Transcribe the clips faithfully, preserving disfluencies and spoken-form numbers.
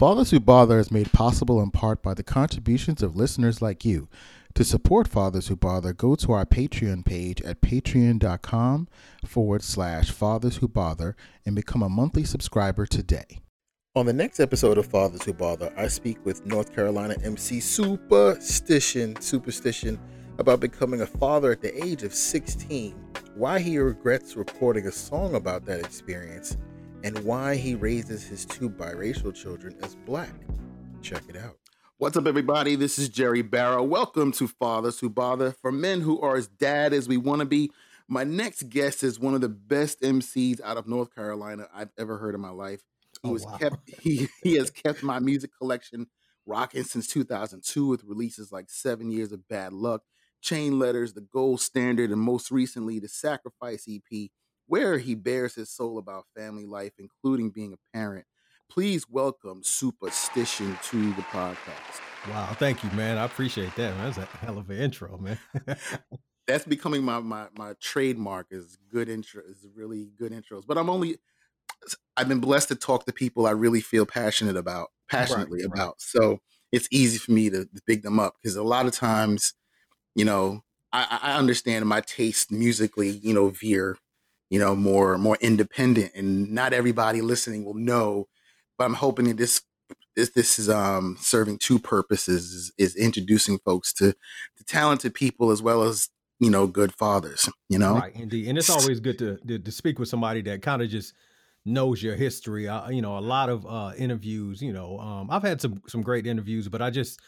Fathers Who Bother is made possible in part by the contributions of listeners like you. To support Fathers Who Bother, go to our Patreon page at patreon.com forward slash Fathers Who Bother and become a monthly subscriber today. On the next episode of Fathers Who Bother, I speak with North Carolina M C Superstition, Superstition about becoming a father at the age of sixteen, why he regrets recording a song about that experience, and why he raises his two biracial children as black. Check it out. What's up, everybody? This is Jerry Barrow. Welcome to Fathers Who Bother, for men who are as dad as we want to be. My next guest is one of the best M Cs out of North Carolina I've ever heard in my life. He, oh, was wow. kept, he, he has kept my music collection rocking since two thousand two with releases like Seven Years of Bad Luck, Chain Letters, The Gold Standard, and most recently, The Sacrifice E P, where he bears his soul about family life, including being a parent. Please welcome Superstition to the podcast. Wow, thank you, man. I appreciate that, man. That's a hell of an intro, man. That's becoming my my my trademark, is good intro, is really good intros. But I'm only, I've been blessed to talk to people I really feel passionate about, passionately right, about. Right. So it's easy for me to, to pick them up, because a lot of times, you know, I, I understand my taste musically, you know, veer, you know, more more independent, and not everybody listening will know. But I'm hoping that this this, this is um, serving two purposes, is, is introducing folks to, to talented people as well as, you know, good fathers, you know? Right, indeed. And it's always good to, to, to speak with somebody that kind of just knows your history. I, you know, a lot of uh, interviews, you know, um, I've had some some great interviews, but I just,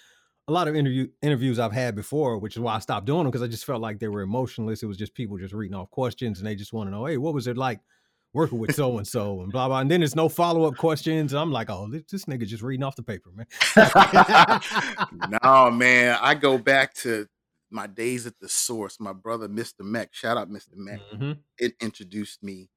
a lot of interview interviews I've had before, which is why I stopped doing them, because I just felt like they were emotionless. It was just people just reading off questions, and they just want to know, hey, what was it like working with so-and-so and blah, blah. And then there's no follow-up questions. And I'm like, oh, this, this nigga just reading off the paper, man. No, man. I go back to my days at The Source. My brother, Mister Mecca, shout out Mister Mecca. Mm-hmm. It introduced me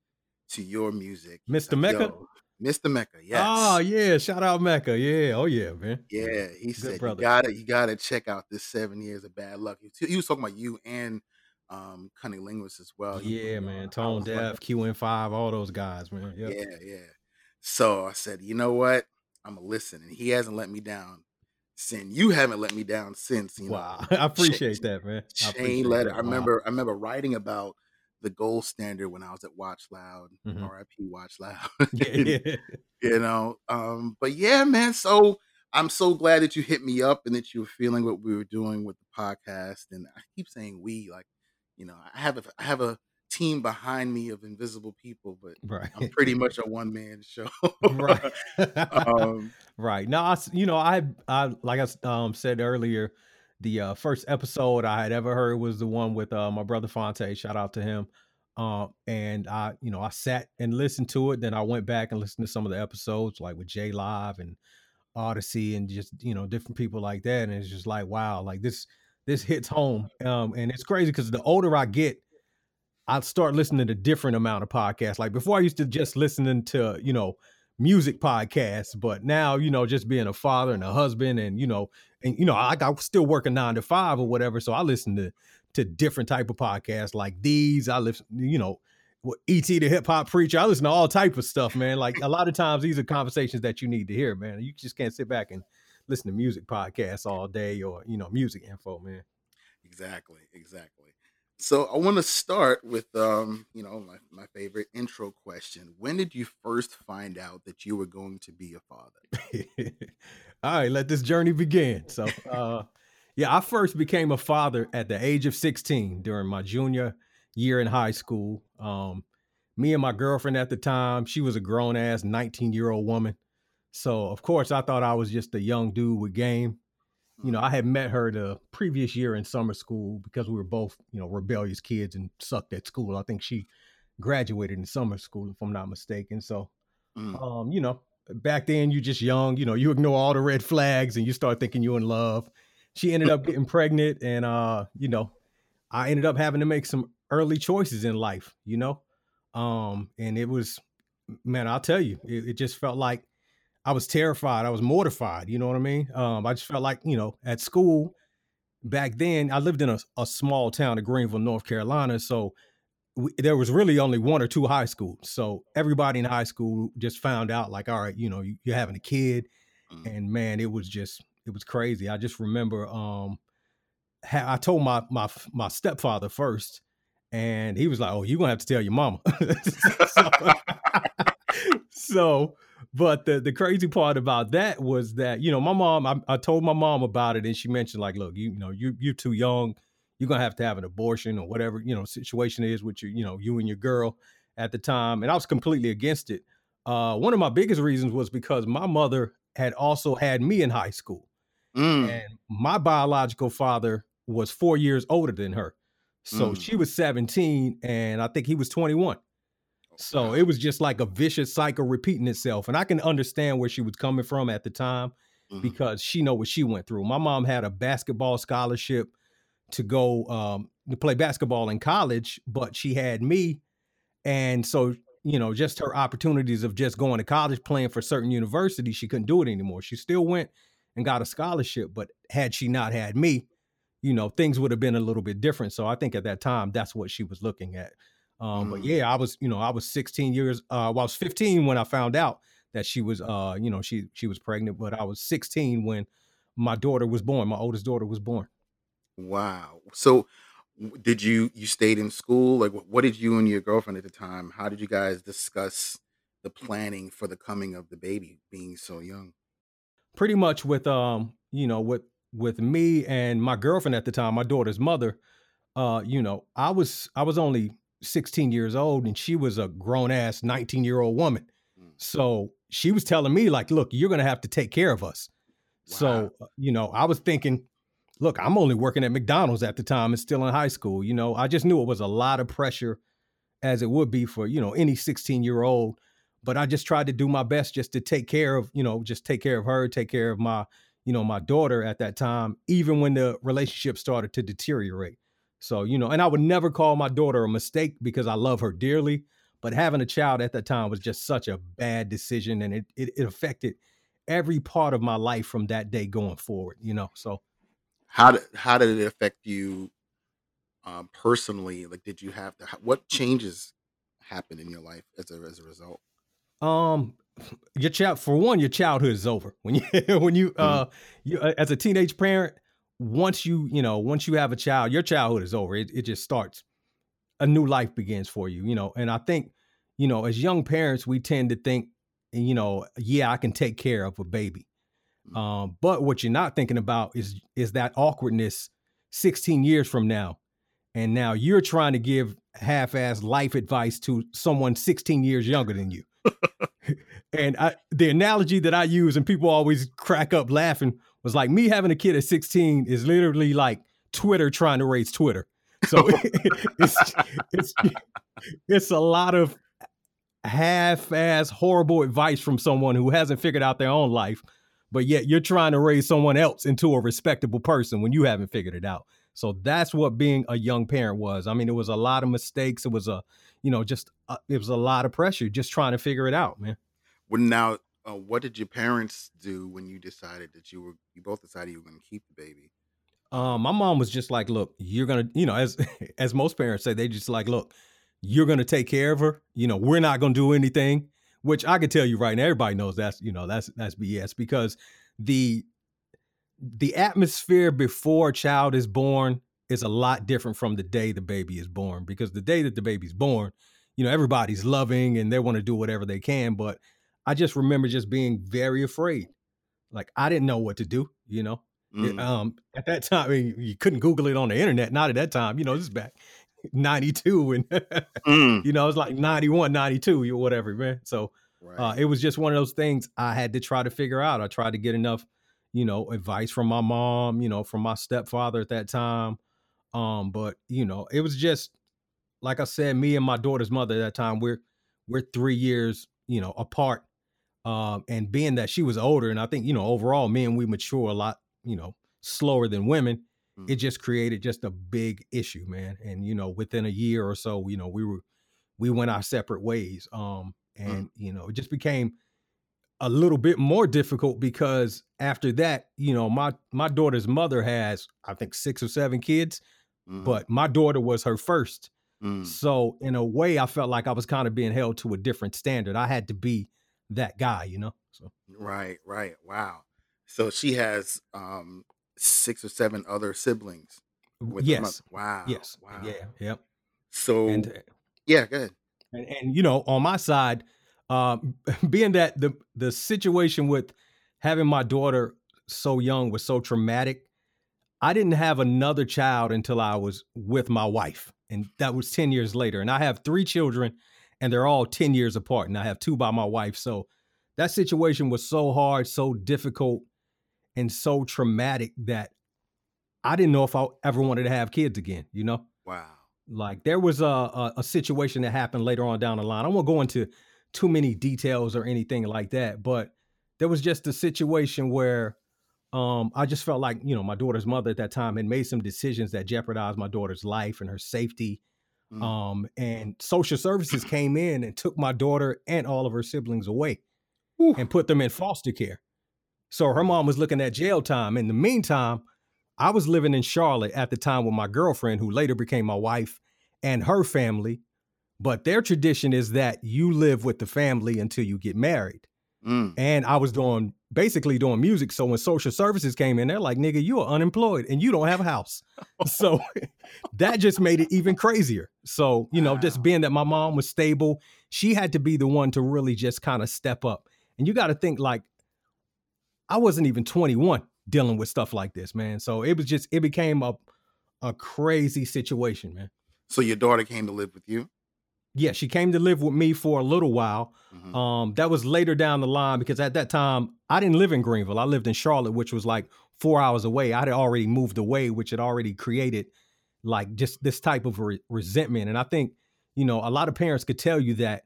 to your music. Mister Mecca? Mister Mecca, yes. Oh, yeah. Shout out Mecca. Yeah. Oh, yeah, man. Yeah. He Good said, brother. you gotta, you gotta check out this Seven Years of Bad Luck. He was talking about you and um Cunning Linguists as well. Yeah, know, man. Tone Deaf, like, Q N five, all those guys, man. Yep. Yeah, yeah. So I said, you know what? I'm going to listen. And he hasn't let me down since. You haven't let me down since. You wow. Know. I appreciate Ch- that, man. Chain Letter. That. I remember wow. I remember writing about The Gold Standard when I was at Watch Loud. Mm-hmm. R I P Watch Loud. Yeah, yeah. You know? Um, but yeah, man. So I'm so glad that you hit me up and that you were feeling what we were doing with the podcast. And I keep saying we, like, you know, I have a I have a team behind me of invisible people, but right. I'm pretty much a one man show. Right. Um, right. No, I, you know, I I like I um, said earlier, the uh, first episode I had ever heard was the one with uh, my brother Fonte. Shout out to him. Um, and I, you know, I sat and listened to it. Then I went back and listened to some of the episodes, like with J Live and Odyssey, and just, you know, different people like that. And it's just like, wow, like this. This hits home. Um, and it's crazy because the older I get, I start listening to different amount of podcasts. Like before I used to just listening to, you know, music podcasts, but now, you know, just being a father and a husband and, you know, and, you know, I, I still work a nine to five or whatever. So I listen to, to different type of podcasts like these. I listen, you know, E T the Hip-Hop Preacher. I listen to all type of stuff, man. Like a lot of times these are conversations that you need to hear, man. You just can't sit back and listen to music podcasts all day, or, you know, music info, man. Exactly. Exactly. So I want to start with, um, you know, my, my favorite intro question. When did you first find out that you were going to be a father? All right, let this journey begin. So, uh, yeah, I first became a father at the age of sixteen during my junior year in high school. Um, me and my girlfriend at the time, she was a grown ass nineteen year old woman. So, of course, I thought I was just a young dude with game. You know, I had met her the previous year in summer school because we were both, you know, rebellious kids and sucked at school. I think she graduated in summer school, if I'm not mistaken. So, mm. um, you know, back then you just young, you know, you ignore all the red flags and you start thinking you're in love. She ended up getting pregnant and, uh, you know, I ended up having to make some early choices in life, you know, um, and it was, man, I'll tell you, it, it just felt like I was terrified. I was mortified. You know what I mean? Um, I just felt like, you know, at school back then, I lived in a, a small town in Greenville, North Carolina. So we, there was really only one or two high schools. So everybody in high school just found out like, all right, you know, you, you're having a kid. Mm-hmm. And man, it was just, it was crazy. I just remember, um, ha- I told my, my, my stepfather first, and he was like, "Oh, you're going to have to tell your mama." so, so, but the, the crazy part about that was that, you know, my mom, I, I told my mom about it, and she mentioned like, "Look, you, you know, you, you're too young. You're going to have to have an abortion," or whatever, you know, situation is with you, you know, you and your girl at the time. And I was completely against it. Uh, one of my biggest reasons was because my mother had also had me in high school. Mm. And my biological father was four years older than her. So mm. she was seventeen, and I think he was twenty-one. So it was just like a vicious cycle repeating itself. And I can understand where she was coming from at the time, mm. because she know what she went through. My mom had a basketball scholarship to go um, to play basketball in college, but she had me. And so, you know, just her opportunities of just going to college, playing for certain universities, she couldn't do it anymore. She still went and got a scholarship, but had she not had me, you know, things would have been a little bit different. So I think at that time, that's what she was looking at. Um, mm. But yeah, I was, you know, I was sixteen years, uh, well, I was fifteen when I found out that she was, uh, you know, she, she was pregnant, but I was sixteen when my daughter was born. My oldest daughter was born. Wow. So did you, you stayed in school? Like, what did you and your girlfriend at the time, how did you guys discuss the planning for the coming of the baby being so young? Pretty much with, um, you know, with, with me and my girlfriend at the time, my daughter's mother, uh, you know, I was, I was only sixteen years old, and she was a grown ass nineteen year old woman. Mm. So she was telling me like, "Look, you're going to have to take care of us." Wow. So, you know, I was thinking, look, I'm only working at McDonald's at the time and still in high school. You know, I just knew it was a lot of pressure, as it would be for, you know, any sixteen year old. But I just tried to do my best just to take care of, you know, just take care of her, take care of my, you know, my daughter at that time, even when the relationship started to deteriorate. So, you know, and I would never call my daughter a mistake because I love her dearly. But having a child at that time was just such a bad decision. And it it, it affected every part of my life from that day going forward, you know, so. How did, how did it affect you um, personally? Like, did you have to, what changes happened in your life as a, as a result? Um, your child, for one, your childhood is over when you, when you, uh, you, as a teenage parent, once you, you know, once you have a child, your childhood is over. It, it just starts. A new life begins for you, you know? And I think, you know, as young parents, we tend to think, you know, yeah, I can take care of a baby. Um, but what you're not thinking about is, is that awkwardness sixteen years from now. And now you're trying to give half-assed life advice to someone sixteen years younger than you. And I, the analogy that I use, and people always crack up laughing, was like me having a kid at sixteen is literally like Twitter trying to raise Twitter. So it's, it's, it's a lot of half-assed horrible advice from someone who hasn't figured out their own life. But yet you're trying to raise someone else into a respectable person when you haven't figured it out. So that's what being a young parent was. I mean, it was a lot of mistakes. It was a, you know, just, uh, it was a lot of pressure just trying to figure it out, man. Well, now, uh, what did your parents do when you decided that you were, you both decided you were going to keep the baby? Um, my mom was just like, "Look, you're going to, you know, as, as most parents say, they just like, look, you're going to take care of her. You know, we're not going to do anything." Which I could tell you right now, everybody knows that's, you know, that's, that's B S, because the, the atmosphere before a child is born is a lot different from the day the baby is born, because the day that the baby's born, you know, everybody's loving and they want to do whatever they can. But I just remember just being very afraid. Like, I didn't know what to do, you know, mm. it, um, at that time, I mean, you couldn't Google it on the internet. Not at that time, you know, this is back ninety-two and mm. you know, it's like ninety-one, ninety-two or whatever, man. So right. uh, it was just one of those things I had to try to figure out. I tried to get enough, you know, advice from my mom, you know, from my stepfather at that time. Um, but you know, it was just, like I said, me and my daughter's mother at that time, we're, we're three years, you know, apart. Um, and being that she was older, and I think, you know, overall men, we mature a lot, you know, slower than women. It just created just a big issue, man. And, you know, within a year or so, you know, we were, we went our separate ways. Um, and, mm. you know, it just became a little bit more difficult because after that, you know, my, my daughter's mother has, I think, six or seven kids, mm. but my daughter was her first. Mm. So in a way, I felt like I was kind of being held to a different standard. I had to be that guy, you know? So. Right, right. Wow. So she has um, six or seven other siblings. With yes. Wow. Yes. Wow. Yeah. Yep. So, and, yeah, go ahead. And, and, you know, on my side, um, being that the, the situation with having my daughter so young was so traumatic, I didn't have another child until I was with my wife. And that was ten years later. And I have three children and they're all ten years apart. And I have two by my wife. So that situation was so hard, so difficult, and so traumatic that I didn't know if I ever wanted to have kids again, you know? Wow. Like there was a, a, a situation that happened later on down the line. I won't go into too many details or anything like that, but there was just a situation where um, I just felt like, you know, my daughter's mother at that time had made some decisions that jeopardized my daughter's life and her safety. Mm. Um, and social services came in and took my daughter and all of her siblings away. Ooh. And put them in foster care. So her mom was looking at jail time. In the meantime, I was living in Charlotte at the time with my girlfriend, who later became my wife, and her family. But their tradition is that you live with the family until you get married. Mm. And I was doing basically doing music. So when social services came in, they're like, nigga, you are unemployed and you don't have a house. So that just made it even crazier. So, you know, wow. Just being that my mom was stable, she had to be the one to really just kind of step up. And you got to think, like, I wasn't even twenty-one. Dealing with stuff like this, man. So it was just, it became a a crazy situation, man. So your daughter came to live with you? Yeah, she came to live with me for a little while. Mm-hmm. Um, that was later down the line because at that time, I didn't live in Greenville. I lived in Charlotte, which was like four hours away. I had already moved away, which had already created like just this type of re- resentment. And I think, you know, a lot of parents could tell you that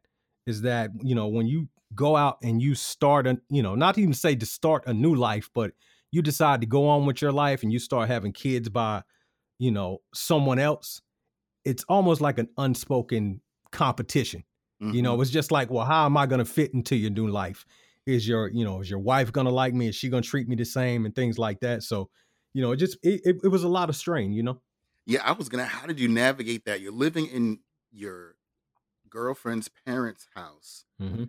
is that, you know, when you go out and you start, a, you know, not even say to start a new life, but you decide to go on with your life and you start having kids by, you know, someone else. It's almost like an unspoken competition. Mm-hmm. You know, it's just like, well, how am I going to fit into your new life? Is your, you know, is your wife going to like me? Is she going to treat me the same and things like that? So, you know, it just, it, it, it was a lot of strain, you know? Yeah. I was going to, how did you navigate that? You're living in your girlfriend's parents' house. Mm-hmm.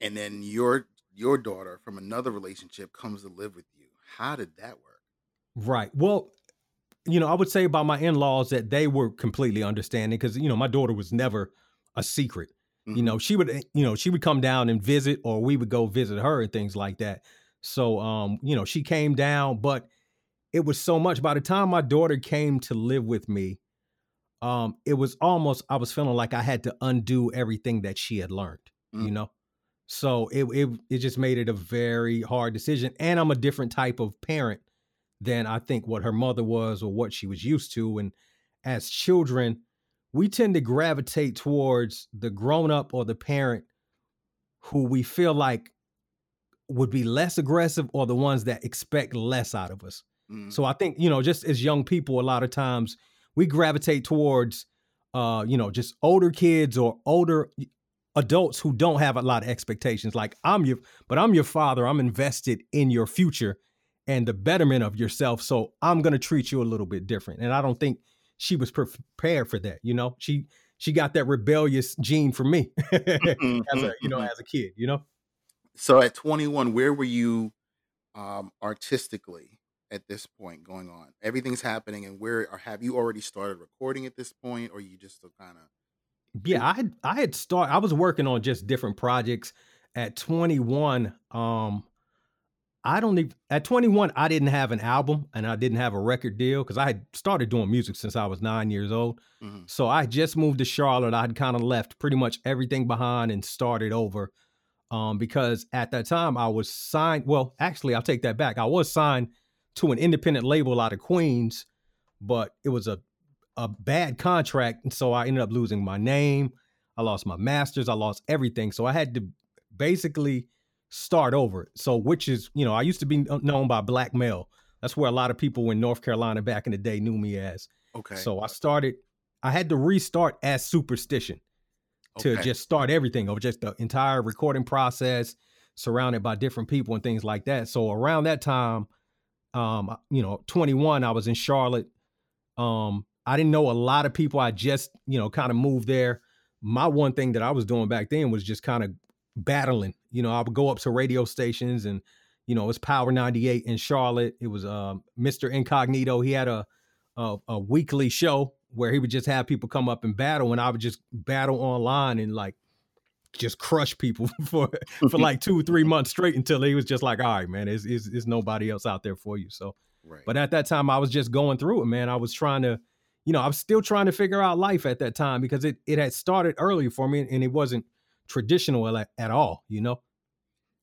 And then your, your daughter from another relationship comes to live with you. How did that work? Right. Well, you know, I would say by my in-laws that they were completely understanding because, you know, my daughter was never a secret. Mm-hmm. You know, she would, you know, she would come down and visit or we would go visit her and things like that. So, um, you know, she came down, but it was so much. By the time my daughter came to live with me, um, it was almost, I was feeling like I had to undo everything that she had learned, mm-hmm. you know? So it, it it just made it a very hard decision. And I'm a different type of parent than I think what her mother was or what she was used to. And as children, we tend to gravitate towards the grown-up or the parent who we feel like would be less aggressive or the ones that expect less out of us. Mm-hmm. So I think, you know, just as young people, a lot of times we gravitate towards, uh, you know, just older kids or older adults who don't have a lot of expectations. Like I'm your, but I'm your father. I'm invested in your future and the betterment of yourself. So I'm going to treat you a little bit different. And I don't think she was prepared for that. You know, she, she got that rebellious gene from me as a, you know, as a kid, you know? So at twenty-one, where were you um, artistically at this point going on? Everything's happening. And where, or have you already started recording at this point? Or you just still kind of, Yeah, I had I had started, I was working on just different projects at twenty-one. Um, I don't even, at twenty-one, I didn't have an album and I didn't have a record deal because I had started doing music since I was nine years old. Mm-hmm. So I just moved to Charlotte. I'd kind of left pretty much everything behind and started over um, because at that time I was signed. Well, actually, I'll take that back. I was signed to an independent label out of Queens, but it was a a bad contract. And so I ended up losing my name. I lost my masters. I lost everything. So I had to basically start over. So, which is, you know, I used to be known by Black Male. That's where a lot of people in North Carolina back in the day knew me as. Okay. So I started, I had to restart as Superstition to okay. just start everything over, just the entire recording process surrounded by different people and things like that. So around that time, um, you know, twenty-one, I was in Charlotte. Um, I didn't know a lot of people. I just, you know, kind of moved there. My one thing that I was doing back then was just kind of battling. You know, I would go up to radio stations and, you know, it's Power ninety-eight in Charlotte. It was uh, Mister Incognito. He had a, a a weekly show where he would just have people come up and battle, and I would just battle online and like just crush people for for like two or three months straight until he was just like, all right, man, it's, it's, it's nobody else out there for you. So, right. But at that time I was just going through it, man. I was trying to, you know, I was still trying to figure out life at that time because it, it had started early for me and it wasn't traditional at, at all, you know?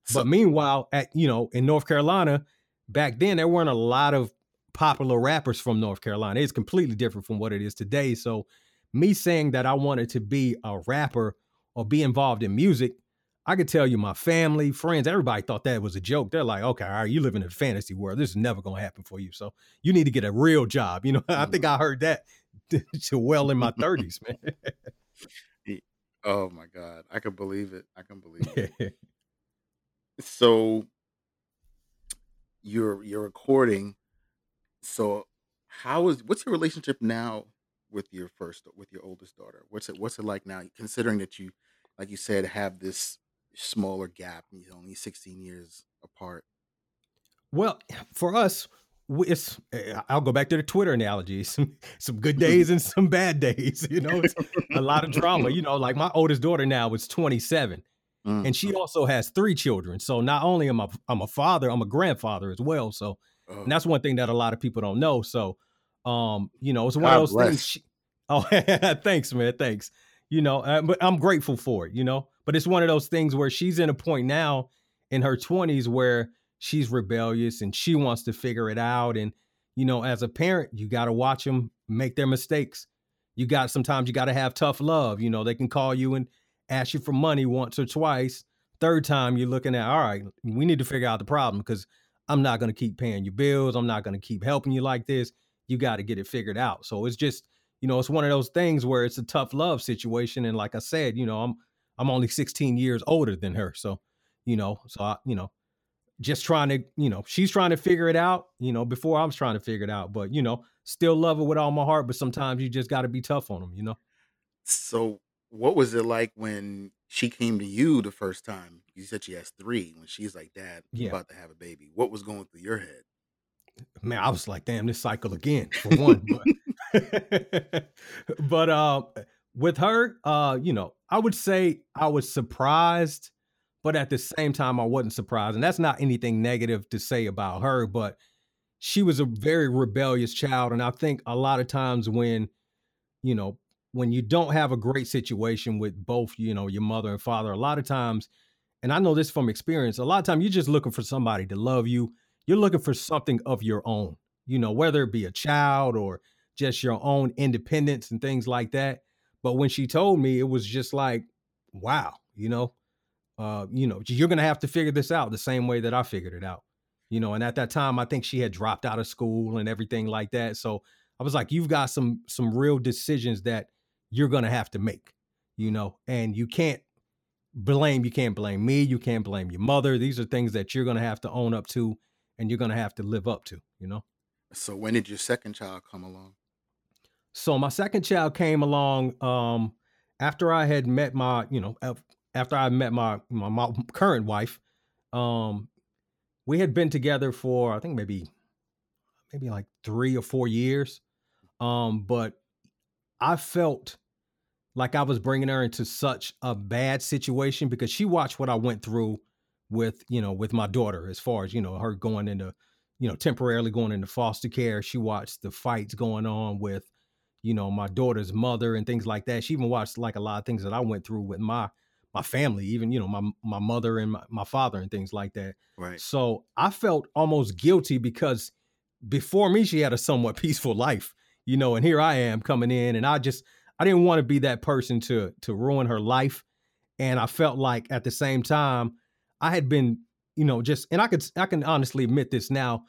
So, but meanwhile, at, you know, in North Carolina back then, there weren't a lot of popular rappers from North Carolina. It's completely different from what it is today. So me saying that I wanted to be a rapper or be involved in music, I could tell you my family, friends, everybody thought that was a joke. They're like, okay, all right, you live in a fantasy world. This is never going to happen for you. So you need to get a real job. You know, I think I heard that to well in my thirties, man. Oh my God. I can believe it. I can believe it. So you're, you're recording. So how is, what's your relationship now with your first, with your oldest daughter? What's it, what's it like now? Considering that you, like you said, have this smaller gap, you know, only sixteen years apart. Well, for us, it's, I'll go back to the Twitter analogy. Some, some good days and some bad days, you know, it's a lot of drama, you know, like my oldest daughter now is twenty-seven mm. and she also has three children. So not only am I, I'm a father, I'm a grandfather as well. So, oh. And that's one thing that a lot of people don't know. So, um, you know, it's one God of those bless. Things. She, oh, thanks, man. Thanks. You know, uh, but I'm grateful for it, you know, but it's one of those things where she's in a point now in her twenties where she's rebellious and she wants to figure it out. And, you know, as a parent, you got to watch them make their mistakes. You got, sometimes you got to have tough love. You know, they can call you and ask you for money once or twice. Third time you're looking at, all right, we need to figure out the problem because I'm not going to keep paying your bills. I'm not going to keep helping you like this. You got to get it figured out. So it's just, you know, it's one of those things where it's a tough love situation. And like I said, you know, I'm, I'm only sixteen years older than her. So, you know, so I, you know, just trying to, you know, she's trying to figure it out, you know, before I was trying to figure it out, but, you know, still love her with all my heart, but sometimes you just got to be tough on them, you know? So what was it like when she came to you the first time? You said she has three. When she's like, Dad, I'm yeah. about to have a baby. What was going through your head? Man, I was like, damn, this cycle again for one. But, but uh, with her, uh, you know, I would say I was surprised, but at the same time, I wasn't surprised. And that's not anything negative to say about her, but she was a very rebellious child. And I think a lot of times when, you know, when you don't have a great situation with both, you know, your mother and father, a lot of times, and I know this from experience, a lot of times you're just looking for somebody to love you. You're looking for something of your own, you know, whether it be a child or just your own independence and things like that. But when she told me, it was just like, wow, you know, uh, you know, you're going to have to figure this out the same way that I figured it out, you know. And at that time, I think she had dropped out of school and everything like that. So I was like, you've got some some real decisions that you're going to have to make, you know, and you can't blame. You can't blame me. You can't blame your mother. These are things that you're going to have to own up to. And you're going to have to live up to, you know? So when did your second child come along? So my second child came along um, after I had met my, you know, after I met my, my, my current wife. Um, we had been together for, I think maybe, maybe like three or four years. Um, but I felt like I was bringing her into such a bad situation because she watched what I went through with, you know, with my daughter, as far as, you know, her going into, you know, temporarily going into foster care. She watched the fights going on with, you know, my daughter's mother and things like that. She even watched like a lot of things that I went through with my, my family, even, you know, my, my mother and my, my father and things like that. Right. So I felt almost guilty because before me, she had a somewhat peaceful life, you know, and here I am coming in and I just, I didn't want to be that person to, to ruin her life. And I felt like at the same time, I had been, you know, just, and I could, I can honestly admit this now.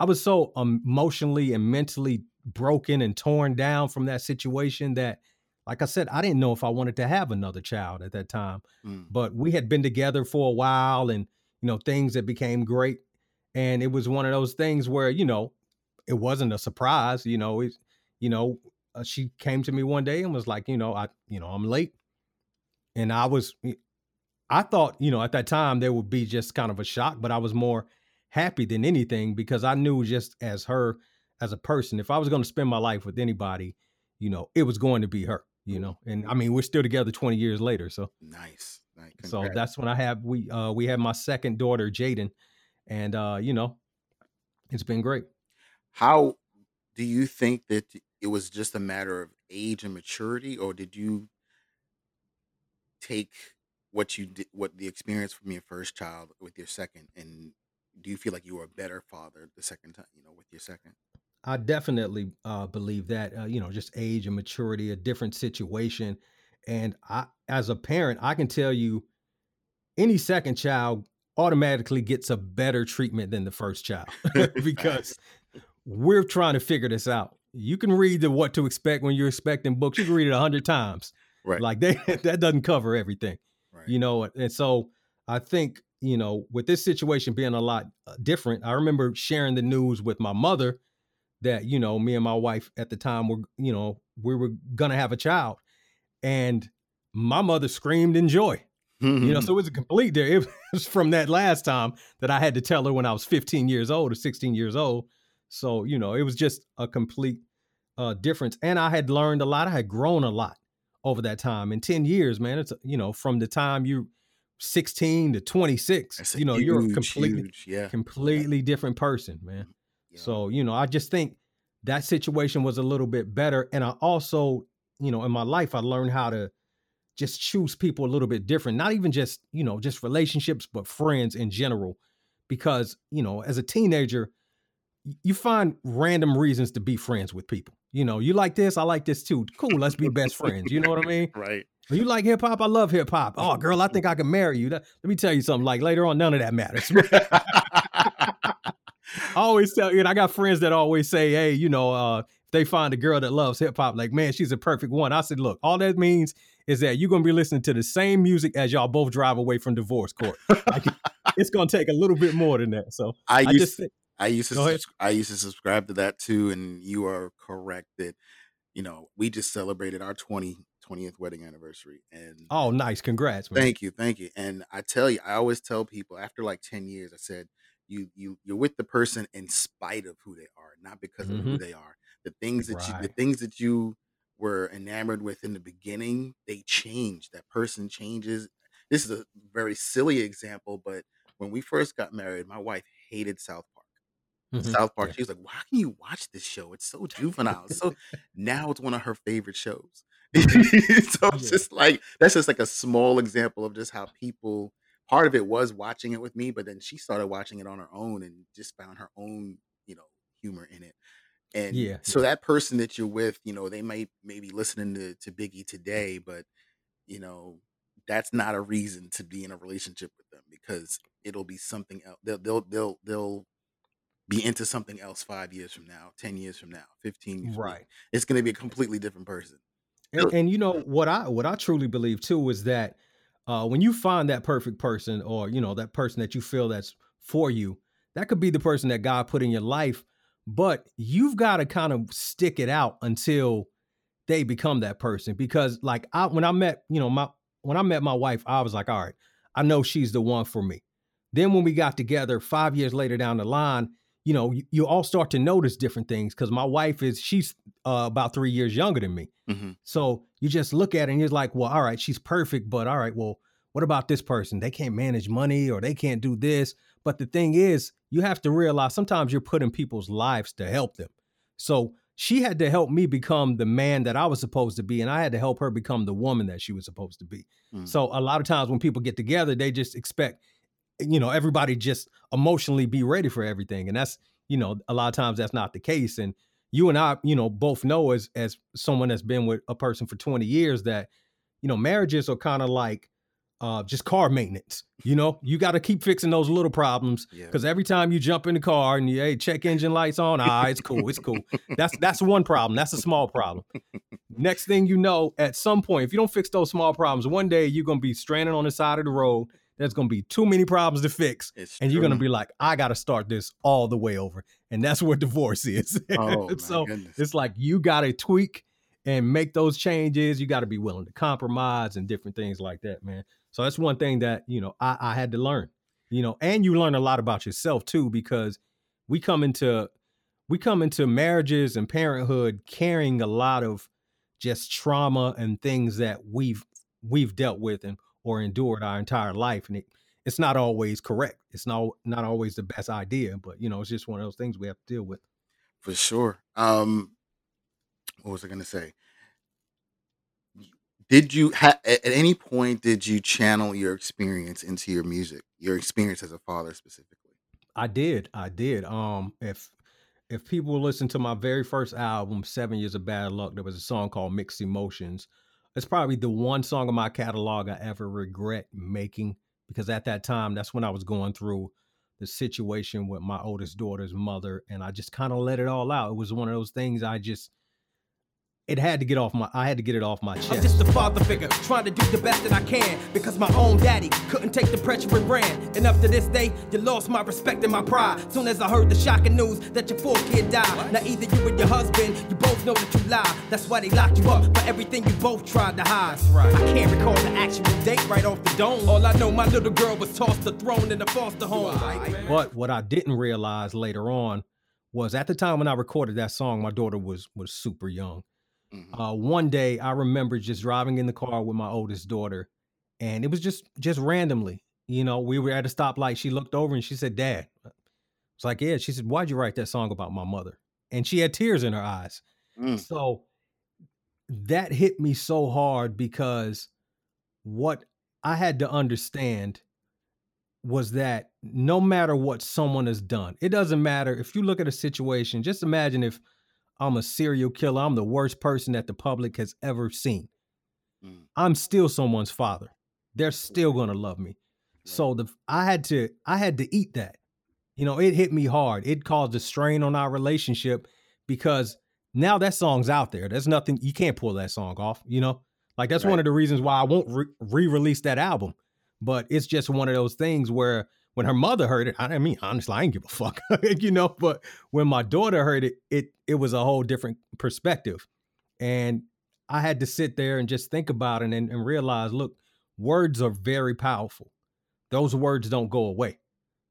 I was so emotionally and mentally broken and torn down from that situation that, like I said, I didn't know if I wanted to have another child at that time, mm. but we had been together for a while and, you know, things that became great. And it was one of those things where, you know, it wasn't a surprise, you know, it, you know, uh, she came to me one day and was like, you know, I, you know, I'm late. And I was, I thought, you know, at that time there would be just kind of a shock, but I was more happy than anything because I knew just as her, as a person, if I was going to spend my life with anybody, you know, it was going to be her, you know, and I mean, we're still together twenty years later. So nice. nice. So that's when I have, we, uh, we had my second daughter, Jaden, and, uh, you know, it's been great. How do you think that it was just a matter of age and maturity, or did you take what you did, what the experience from your first child with your second, and do you feel like you were a better father the second time, you know, with your second? I definitely uh, believe that, uh, you know, just age and maturity, a different situation. And I, as a parent, I can tell you any second child automatically gets a better treatment than the first child because we're trying to figure this out. You can read the What to Expect When You're Expecting books. You can read it a hundred times. Right. Like they, that doesn't cover everything. Right. You know, and so I think, you know, with this situation being a lot different, I remember sharing the news with my mother that, you know, me and my wife at the time were, you know, we were going to have a child, and my mother screamed in joy, mm-hmm. you know, so it was a complete there. It was from that last time that I had to tell her when I was fifteen years old or sixteen years old. So, you know, it was just a complete uh, difference. And I had learned a lot. I had grown a lot over that time. In ten years, man, it's, you know, from the time you're sixteen to twenty-six, that's you know, huge, you're a completely, huge, yeah. completely yeah. different person, man. Yeah. So, you know, I just think that situation was a little bit better. And I also, you know, in my life, I learned how to just choose people a little bit different, not even just, you know, just relationships, but friends in general, because, you know, as a teenager, you find random reasons to be friends with people. You know, you like this, I like this too. Cool, let's be best friends. You know what I mean? Right. You like hip hop, I love hip hop. Oh, girl, I think I can marry you. That, let me tell you something. Like later on, none of that matters. I always tell you, and I got friends that always say, hey, you know, uh, they find a girl that loves hip hop, like, man, she's a perfect one. I said, look, all that means is that you're going to be listening to the same music as y'all both drive away from divorce court. Like, it's going to take a little bit more than that. So I, I just think. I used to subs- I used to subscribe to that too, and you are correct that, you know, we just celebrated our twentieth wedding anniversary, and oh, nice, congrats, man. Thank you, thank you. And I tell you, I always tell people after like ten years, I said, you you you're with the person in spite of who they are, not because mm-hmm. of who they are. The things that right. you the things that you were enamored with in the beginning, they change. That person changes. This is a very silly example, but when we first got married, my wife hated South Park. Mm-hmm. South Park. Yeah. She was like, "Why can you watch this show? It's so juvenile." So now it's one of her favorite shows. So it's yeah. just like that's just like a small example of just how people. Part of it was watching it with me, but then she started watching it on her own and just found her own, you know, humor in it. And yeah, so yeah. that person that you're with, you know, they might maybe listening to to Biggie today, but you know, that's not a reason to be in a relationship with them because it'll be something else. They'll they'll they'll they'll. be into something else five years from now, ten years from now, fifteen years right. from now. It's going to be a completely different person. And, and you know, what I, what I truly believe too, is that uh, when you find that perfect person or, you know, that person that you feel that's for you, that could be the person that God put in your life, but you've got to kind of stick it out until they become that person. Because like I, when I met, you know, my, when I met my wife, I was like, all right, I know she's the one for me. Then when we got together five years later down the line, you know, you, you all start to notice different things because my wife is, she's uh, about three years younger than me. Mm-hmm. So you just look at it and you're like, well, all right, she's perfect, but all right, well, what about this person? They can't manage money or they can't do this. But the thing is, you have to realize sometimes you're putting people's lives to help them. So she had to help me become the man that I was supposed to be. And I had to help her become the woman that she was supposed to be. Mm-hmm. So a lot of times when people get together, they just expect, you know, everybody just emotionally be ready for everything. And that's, you know, a lot of times that's not the case. And you and I, you know, both know as, as someone that's been with a person for twenty years that, you know, marriages are kind of like uh, just car maintenance. You know, you got to keep fixing those little problems because yeah. every time you jump in the car and you, hey, check engine lights on, ah, it's cool. It's cool. That's, that's one problem. That's a small problem. Next thing you know, at some point, if you don't fix those small problems, one day you're going to be stranded on the side of the road. There's going to be too many problems to fix. It's and true. You're going to be like, I got to start this all the way over. And that's what divorce is. Oh, my so goodness. It's like, you got to tweak and make those changes. You got to be willing to compromise and different things like that, man. So that's one thing that, you know, I, I had to learn, you know, and you learn a lot about yourself too, because we come into, we come into marriages and parenthood carrying a lot of just trauma and things that we've, we've dealt with and, or endured our entire life. And it, it's not always correct. It's not, not always the best idea, but you know, it's just one of those things we have to deal with. For sure. Um, what was I going to say? Did you, ha- at any point, did you channel your experience into your music, your experience as a father specifically? I did. I did. Um, if if people listen to my very first album, Seven Years of Bad Luck, there was a song called Mixed Emotions. It's probably the one song in my catalog I ever regret making, because at that time, that's when I was going through the situation with my oldest daughter's mother, and I just kind of let it all out. It was one of those things I just... It had to get off my, I had to get it off my chest. I'm just a father figure, trying to do the best that I can, because my own daddy couldn't take the pressure and ran. And up to this day, you lost my respect and my pride. Soon as I heard the shocking news that your poor kid died. What? Now either you and your husband, you both know that you lied. That's why they locked you up for everything you both tried to hide. That's right. I can't recall the actual date right off the dome. All I know, my little girl was tossed to thrown in the foster home. Right, but what I didn't realize later on was at the time when I recorded that song, my daughter was was super young. Uh, one day I remember just driving in the car with my oldest daughter, and it was just, just randomly, you know, we were at a stoplight. She looked over and she said, "Dad." I was like, "Yeah." She said, "Why'd you write that song about my mother?" And she had tears in her eyes. Mm. So that hit me so hard, because what I had to understand was that no matter what someone has done, it doesn't matter. If you look at a situation, just imagine if I'm a serial killer. I'm the worst person that the public has ever seen. Mm. I'm still someone's father. They're still going to love me. Right. So the, I had to, I had to eat that, you know. It hit me hard. It caused a strain on our relationship, because now that song's out there. There's nothing, you can't pull that song off, you know, like that's right. One of the reasons why I won't re- re-release that album, but it's just one of those things where when her mother heard it, I mean, honestly, I didn't give a fuck, you know, but when my daughter heard it, it, it was a whole different perspective. And I had to sit there and just think about it and, and realize, look, words are very powerful. Those words don't go away.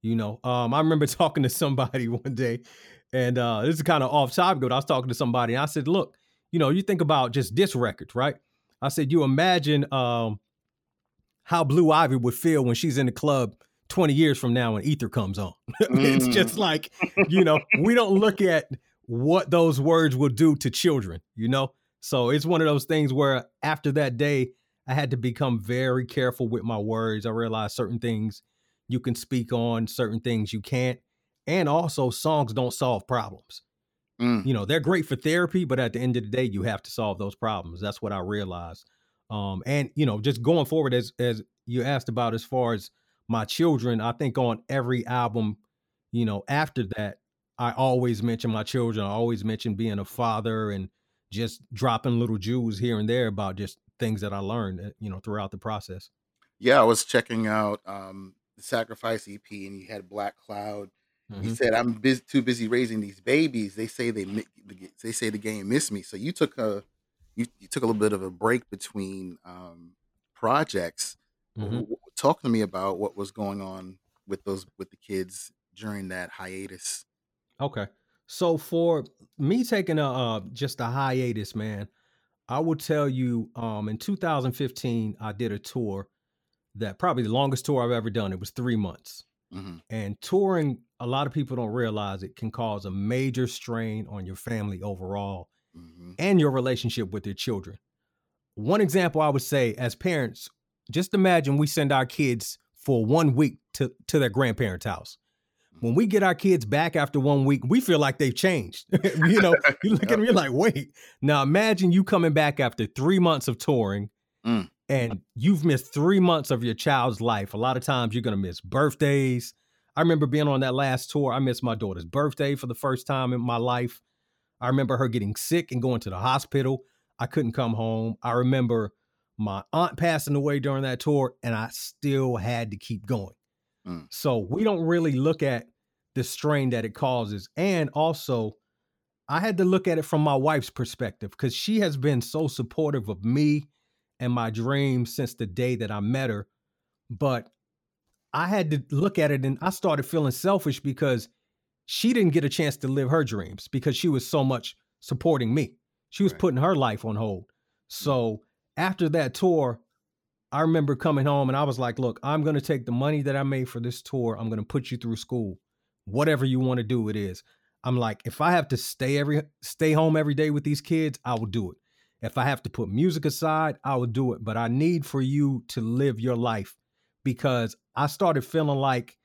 You know, um, I remember talking to somebody one day, and uh, this is kind of off topic, but I was talking to somebody and I said, look, you know, you think about just diss records, right? I said, you imagine um, how Blue Ivy would feel when she's in the club twenty years from now when Ether comes on. It's just like, you know, we don't look at what those words will do to children, you know? So it's one of those things where after that day, I had to become very careful with my words. I realized certain things you can speak on, certain things you can't. And also, songs don't solve problems. Mm. You know, they're great for therapy, but at the end of the day, you have to solve those problems. That's what I realized. Um, and, you know, just going forward, as as you asked about, as far as my children, I think on every album, you know, after that, I always mention my children. I always mention being a father and just dropping little jewels here and there about just things that I learned, you know, throughout the process. Yeah, I was checking out um, the Sacrifice E P, and you had Black Cloud. Mm-hmm. He said, "I'm busy, too busy raising these babies. They say they they say the game missed me." So you took a you, you took a little bit of a break between um, projects. Mm-hmm. Talk to me about what was going on with those with the kids during that hiatus. Okay, so for me taking a uh, just a hiatus, man, I will tell you, um, in two thousand fifteen, I did a tour that probably the longest tour I've ever done. It was three months, mm-hmm. and touring, a lot of people don't realize it can cause a major strain on your family overall, mm-hmm. and your relationship with your children. One example I would say as parents. Just imagine we send our kids for one week to, to their grandparents' house. When we get our kids back after one week, we feel like they've changed. You know, you look at me like, wait. Now imagine you coming back after three months of touring, mm. and you've missed three months of your child's life. A lot of times you're going to miss birthdays. I remember being on that last tour. I missed my daughter's birthday for the first time in my life. I remember her getting sick and going to the hospital. I couldn't come home. I remember my aunt passing away during that tour, and I still had to keep going. Mm. So we don't really look at the strain that it causes. And also I had to look at it from my wife's perspective, because she has been so supportive of me and my dreams since the day that I met her. But I had to look at it and I started feeling selfish because she didn't get a chance to live her dreams because she was so much supporting me. She was right. putting her life on hold. So after that tour, I remember coming home and I was like, look, I'm going to take the money that I made for this tour. I'm going to put you through school, whatever you want to do it is. I'm like, if I have to stay every stay home every day with these kids, I will do it. If I have to put music aside, I will do it. But I need for you to live your life, because I started feeling like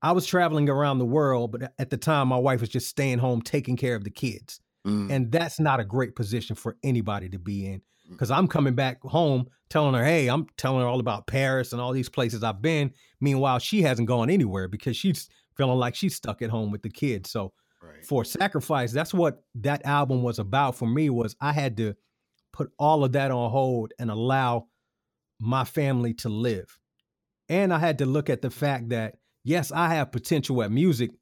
I was traveling around the world, but at the time, my wife was just staying home, taking care of the kids. Mm. And that's not a great position for anybody to be in, because I'm coming back home telling her, hey, I'm telling her all about Paris and all these places I've been. Meanwhile, she hasn't gone anywhere because she's feeling like she's stuck at home with the kids. So right. for Sacrifice, that's what that album was about for me, was I had to put all of that on hold and allow my family to live. And I had to look at the fact that, yes, I have potential at music,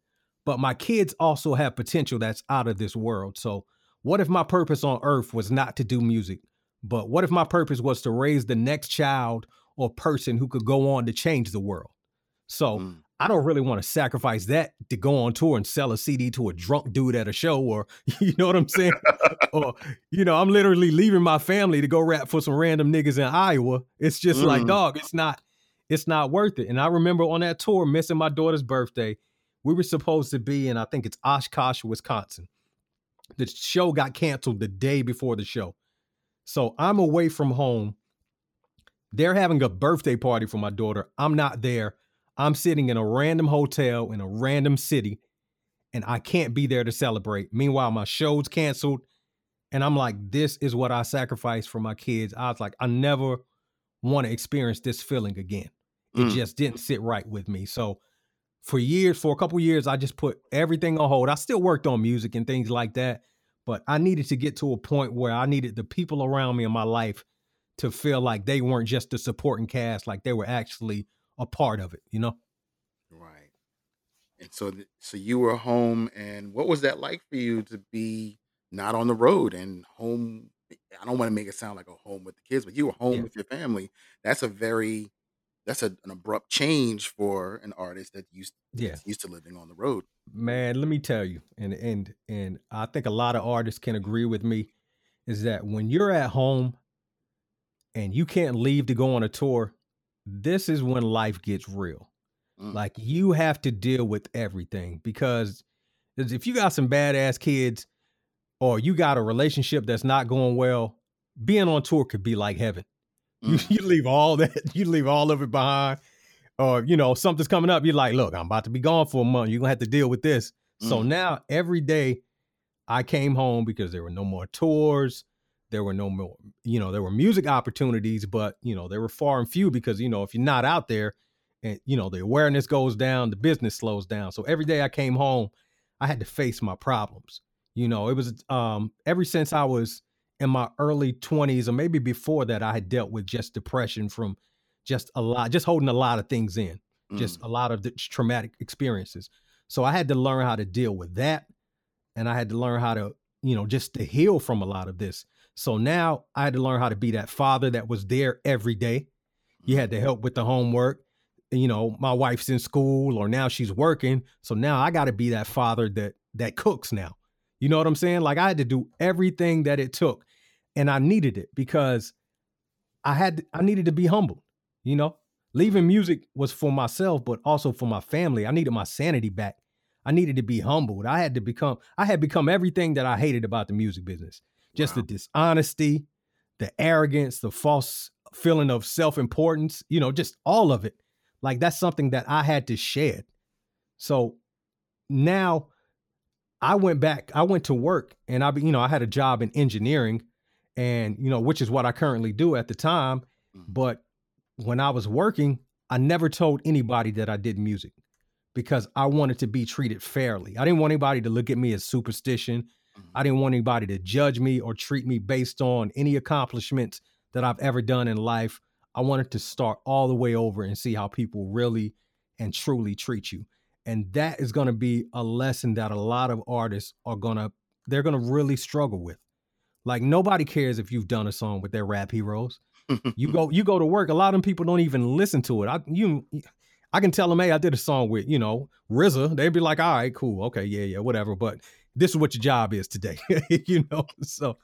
but my kids also have potential that's out of this world. So what if my purpose on earth was not to do music? But what if my purpose was to raise the next child or person who could go on to change the world? So mm. I don't really want to sacrifice that to go on tour and sell a C D to a drunk dude at a show, or, you know what I'm saying? Or, you know, I'm literally leaving my family to go rap for some random niggas in Iowa. It's just mm. like, dog, it's not, it's not worth it. And I remember on that tour, missing my daughter's birthday, we were supposed to be in, I think it's Oshkosh, Wisconsin. The show got canceled the day before the show. So I'm away from home. They're having a birthday party for my daughter. I'm not there. I'm sitting in a random hotel in a random city, and I can't be there to celebrate. Meanwhile, my show's canceled, and I'm like, this is what I sacrificed for my kids. I was like, I never want to experience this feeling again. It mm. just didn't sit right with me. So for years, for a couple years, I just put everything on hold. I still worked on music and things like that, but I needed to get to a point where I needed the people around me in my life to feel like they weren't just a supporting cast, like they were actually a part of it, you know? Right. And so, th- so you were home, and what was that like for you to be not on the road and home? I don't want to make it sound like a home with the kids, but you were home yeah. with your family. That's a very, that's a, an abrupt change for an artist that used yeah. that's used to living on the road. Man, let me tell you, and and and I think a lot of artists can agree with me, is that when you're at home and you can't leave to go on a tour, this is when life gets real. Mm. Like, you have to deal with everything, because if you got some badass kids or you got a relationship that's not going well, being on tour could be like heaven. Mm. You, you leave all that, you leave all of it behind. Or, you know, something's coming up, you're like, look, I'm about to be gone for a month. You're going to have to deal with this. Mm. So now every day I came home, because there were no more tours. There were no more, you know, there were music opportunities, but, you know, they were far and few, because, you know, if you're not out there and, you know, the awareness goes down, the business slows down. So every day I came home, I had to face my problems. You know, it was um, ever since I was in my early twenties, or maybe before that, I had dealt with just depression from just a lot, just holding a lot of things in, mm. just a lot of the traumatic experiences. So I had to learn how to deal with that. And I had to learn how to, you know, just to heal from a lot of this. So now I had to learn how to be that father that was there every day. You had to help with the homework. You know, my wife's in school, or now she's working. So now I got to be that father that that cooks now. You know what I'm saying? Like, I had to do everything that it took, and I needed it, because I had, to, I needed to be humbled, you know, leaving music was for myself, but also for my family. I needed my sanity back. I needed to be humbled. I had to become, I had become everything that I hated about the music business. Just wow. the dishonesty, the arrogance, the false feeling of self-importance, you know, just all of it. Like, that's something that I had to shed. So now, I went back, I went to work, and I, you know, I had a job in engineering, and, you know, which is what I currently do at the time. But when I was working, I never told anybody that I did music, because I wanted to be treated fairly. I didn't want anybody to look at me as Superstition. I didn't want anybody to judge me or treat me based on any accomplishments that I've ever done in life. I wanted to start all the way over and see how people really and truly treat you. And that is going to be a lesson that a lot of artists are going to, they're going to really struggle with. Like, nobody cares if you've done a song with their rap heroes. you go you go to work. A lot of them people don't even listen to it. I you I can tell them, hey, I did a song with, you know, R Z A. They'd be like, all right, cool. Okay, yeah, yeah, whatever. But this is what your job is today, you know? So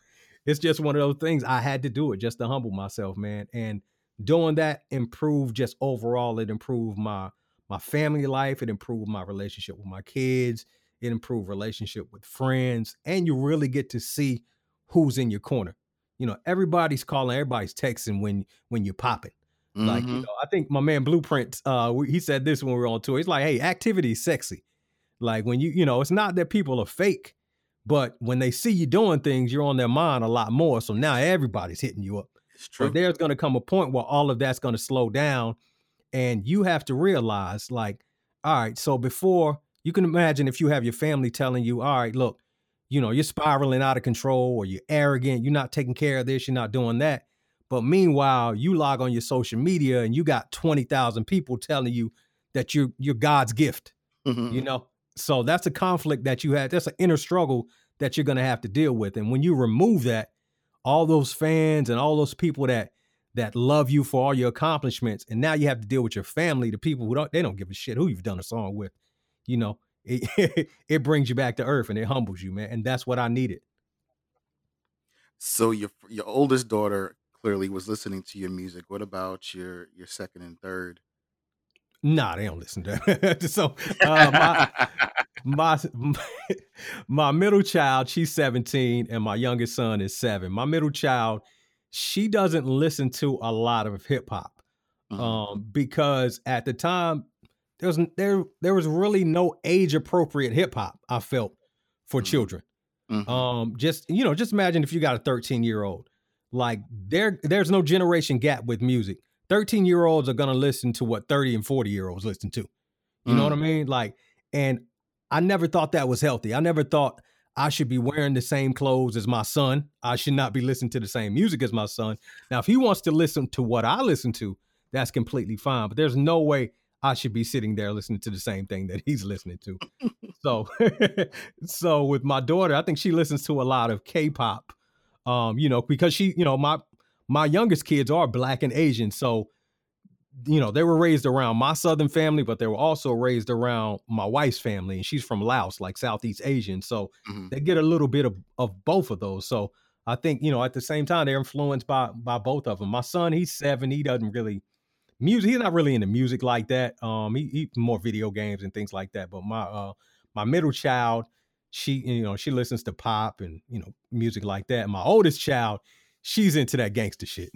it's just one of those things. I had to do it just to humble myself, man. And doing that improved just overall. It improved my my family life. It improved my relationship with my kids. It improved relationship with friends. And you really get to see who's in your corner. You know, everybody's calling, everybody's texting when when you're popping. Mm-hmm. Like, you know, I think my man Blueprint, uh, he said this when we were on tour. He's like, hey, activity is sexy. Like when you, you know, it's not that people are fake, but when they see you doing things, you're on their mind a lot more. So now everybody's hitting you up. It's true. But there's going to come a point where all of that's going to slow down. And you have to realize, like, all right, so before, you can imagine if you have your family telling you, all right, look, you know, you're spiraling out of control, or you're arrogant, you're not taking care of this, you're not doing that. But meanwhile, you log on your social media and you got twenty thousand people telling you that you're, you're God's gift, mm-hmm. you know? So that's a conflict that you had. That's an inner struggle that you're going to have to deal with. And when you remove that, all those fans and all those people that, that love you for all your accomplishments. And now you have to deal with your family, the people who don't, they don't give a shit who you've done a song with, you know, it, it brings you back to earth and it humbles you, man. And that's what I needed. So your, your oldest daughter clearly was listening to your music. What about your, your second and third? Nah, they don't listen to that. So uh, my, my my middle child, she's seventeen, and my youngest son is seven. My middle child, she doesn't listen to a lot of hip hop um, mm-hmm. because at the time there was there there was really no age appropriate hip hop. I felt for mm-hmm. children. Mm-hmm. Um, just you know, just imagine if you got a thirteen year old. Like there there's no generation gap with music. thirteen-year-olds are going to listen to what thirty- and forty-year-olds listen to. You mm. know what I mean? Like, and I never thought that was healthy. I never thought I should be wearing the same clothes as my son. I should not be listening to the same music as my son. Now, if he wants to listen to what I listen to, that's completely fine. But there's no way I should be sitting there listening to the same thing that he's listening to. so, so with my daughter, I think she listens to a lot of K-pop, um, you know, because she, you know, my... My youngest kids are Black and Asian. So, you know, they were raised around my Southern family, but they were also raised around my wife's family. And she's from Laos, like Southeast Asian. So mm-hmm. they get a little bit of, of both of those. So I think, you know, at the same time, they're influenced by by both of them. My son, he's seven. He doesn't really music. He's not really into music like that. Um, he, he more video games and things like that. But my uh, my middle child, she, you know, she listens to pop and, you know, music like that. My oldest child, she's into that gangster shit.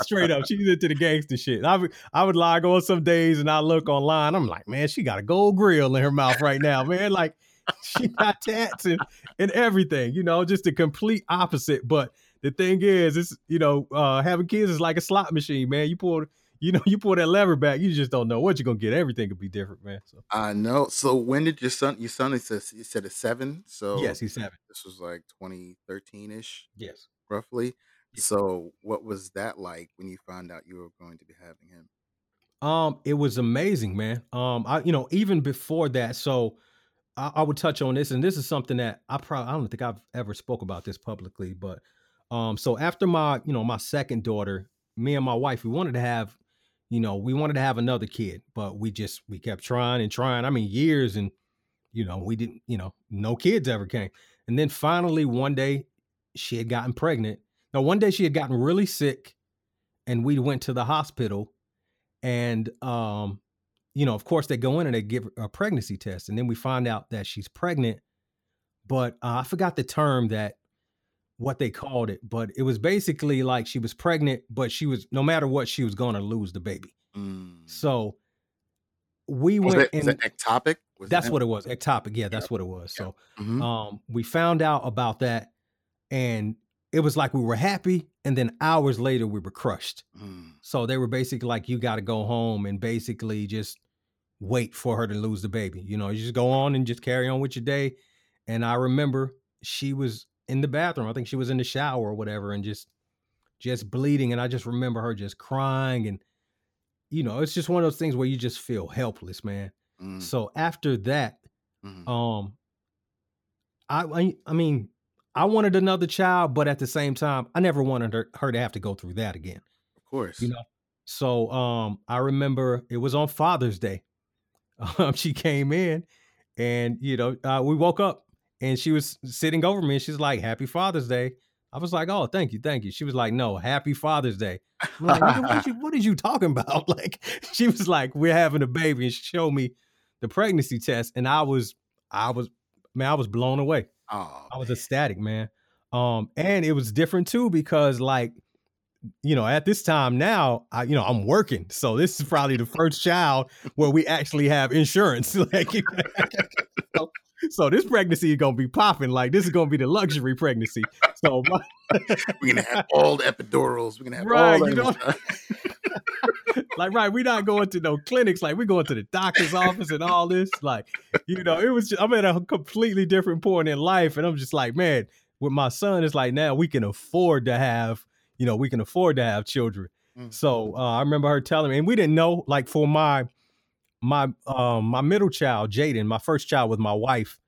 Straight up, she's into the gangster shit. I would, I would log on some days and I look online. I'm like, man, she got a gold grill in her mouth right now, man. Like, she got tats and, and everything, you know, just the complete opposite. But the thing is, it's, you know, uh, having kids is like a slot machine, man. You pull, you know, you pull that lever back, you just don't know what you're going to get. Everything could be different, man. So. I know. So when did your son, your son, he said, he said it's seven. So yes, he's seven. This was like twenty thirteen ish. Yes. Roughly. Yes. So what was that like when you found out you were going to be having him? Um, it was amazing, man. Um, I, you know, even before that, so I, I would touch on this, and this is something that I probably, I don't think I've ever spoke about this publicly, but, um, so after my, you know, my second daughter, me and my wife, we wanted to have, you know, we wanted to have another kid, but we just, we kept trying and trying. I mean, years and, you know, we didn't, you know, no kids ever came. And then finally one day she had gotten pregnant. Now, one day she had gotten really sick and we went to the hospital and, um, you know, of course they go in and they give a pregnancy test. And then we find out that she's pregnant, but uh, I forgot the term that, what they called it, but it was basically like she was pregnant, but she was, no matter what, she was going to lose the baby. Mm. So we was went in. Was it ectopic? Was that's it what it was. Ectopic. Yeah, that's yeah. what it was. Yeah. So mm-hmm. um, we found out about that and it was like, we were happy. And then hours later we were crushed. Mm. So they were basically like, you got to go home and basically just wait for her to lose the baby. You know, you just go on and just carry on with your day. And I remember she was in the bathroom. I think she was in the shower or whatever, and just, just bleeding. And I just remember her just crying. And, you know, it's just one of those things where you just feel helpless, man. Mm. So after that, mm-hmm. um, I, I, I mean, I wanted another child, but at the same time, I never wanted her, her to have to go through that again. Of course. You know? So um, I remember it was on Father's Day. Um, she came in and, you know, uh, we woke up and she was sitting over me and she's like, "Happy Father's Day." I was like, "Oh, thank you. Thank you." She was like, "No, happy Father's Day." I'm like, what, what, you, what are you talking about? Like, she was like, "We're having a baby." And she showed me the pregnancy test. And I was, I was, man, I was blown away. Oh, I was man. ecstatic, man. Um, and it was different too, because like, you know, at this time now, I, you know, I'm working. So this is probably the first child where we actually have insurance. Like, so, so this pregnancy is going to be popping. Like, this is going to be the luxury pregnancy. So my- we're going to have all the epidurals. We're going to have right, all the you know? Like, right, we're not going to no clinics. Like, we're going to the doctor's office and all this. Like, you know, it was just, I'm at a completely different point in life. And I'm just like, man, with my son, it's like now we can afford to have, you know, we can afford to have children. Mm. So uh, I remember her telling me, and we didn't know, like for my, my, um, my middle child, Jaden, my first child with my wife,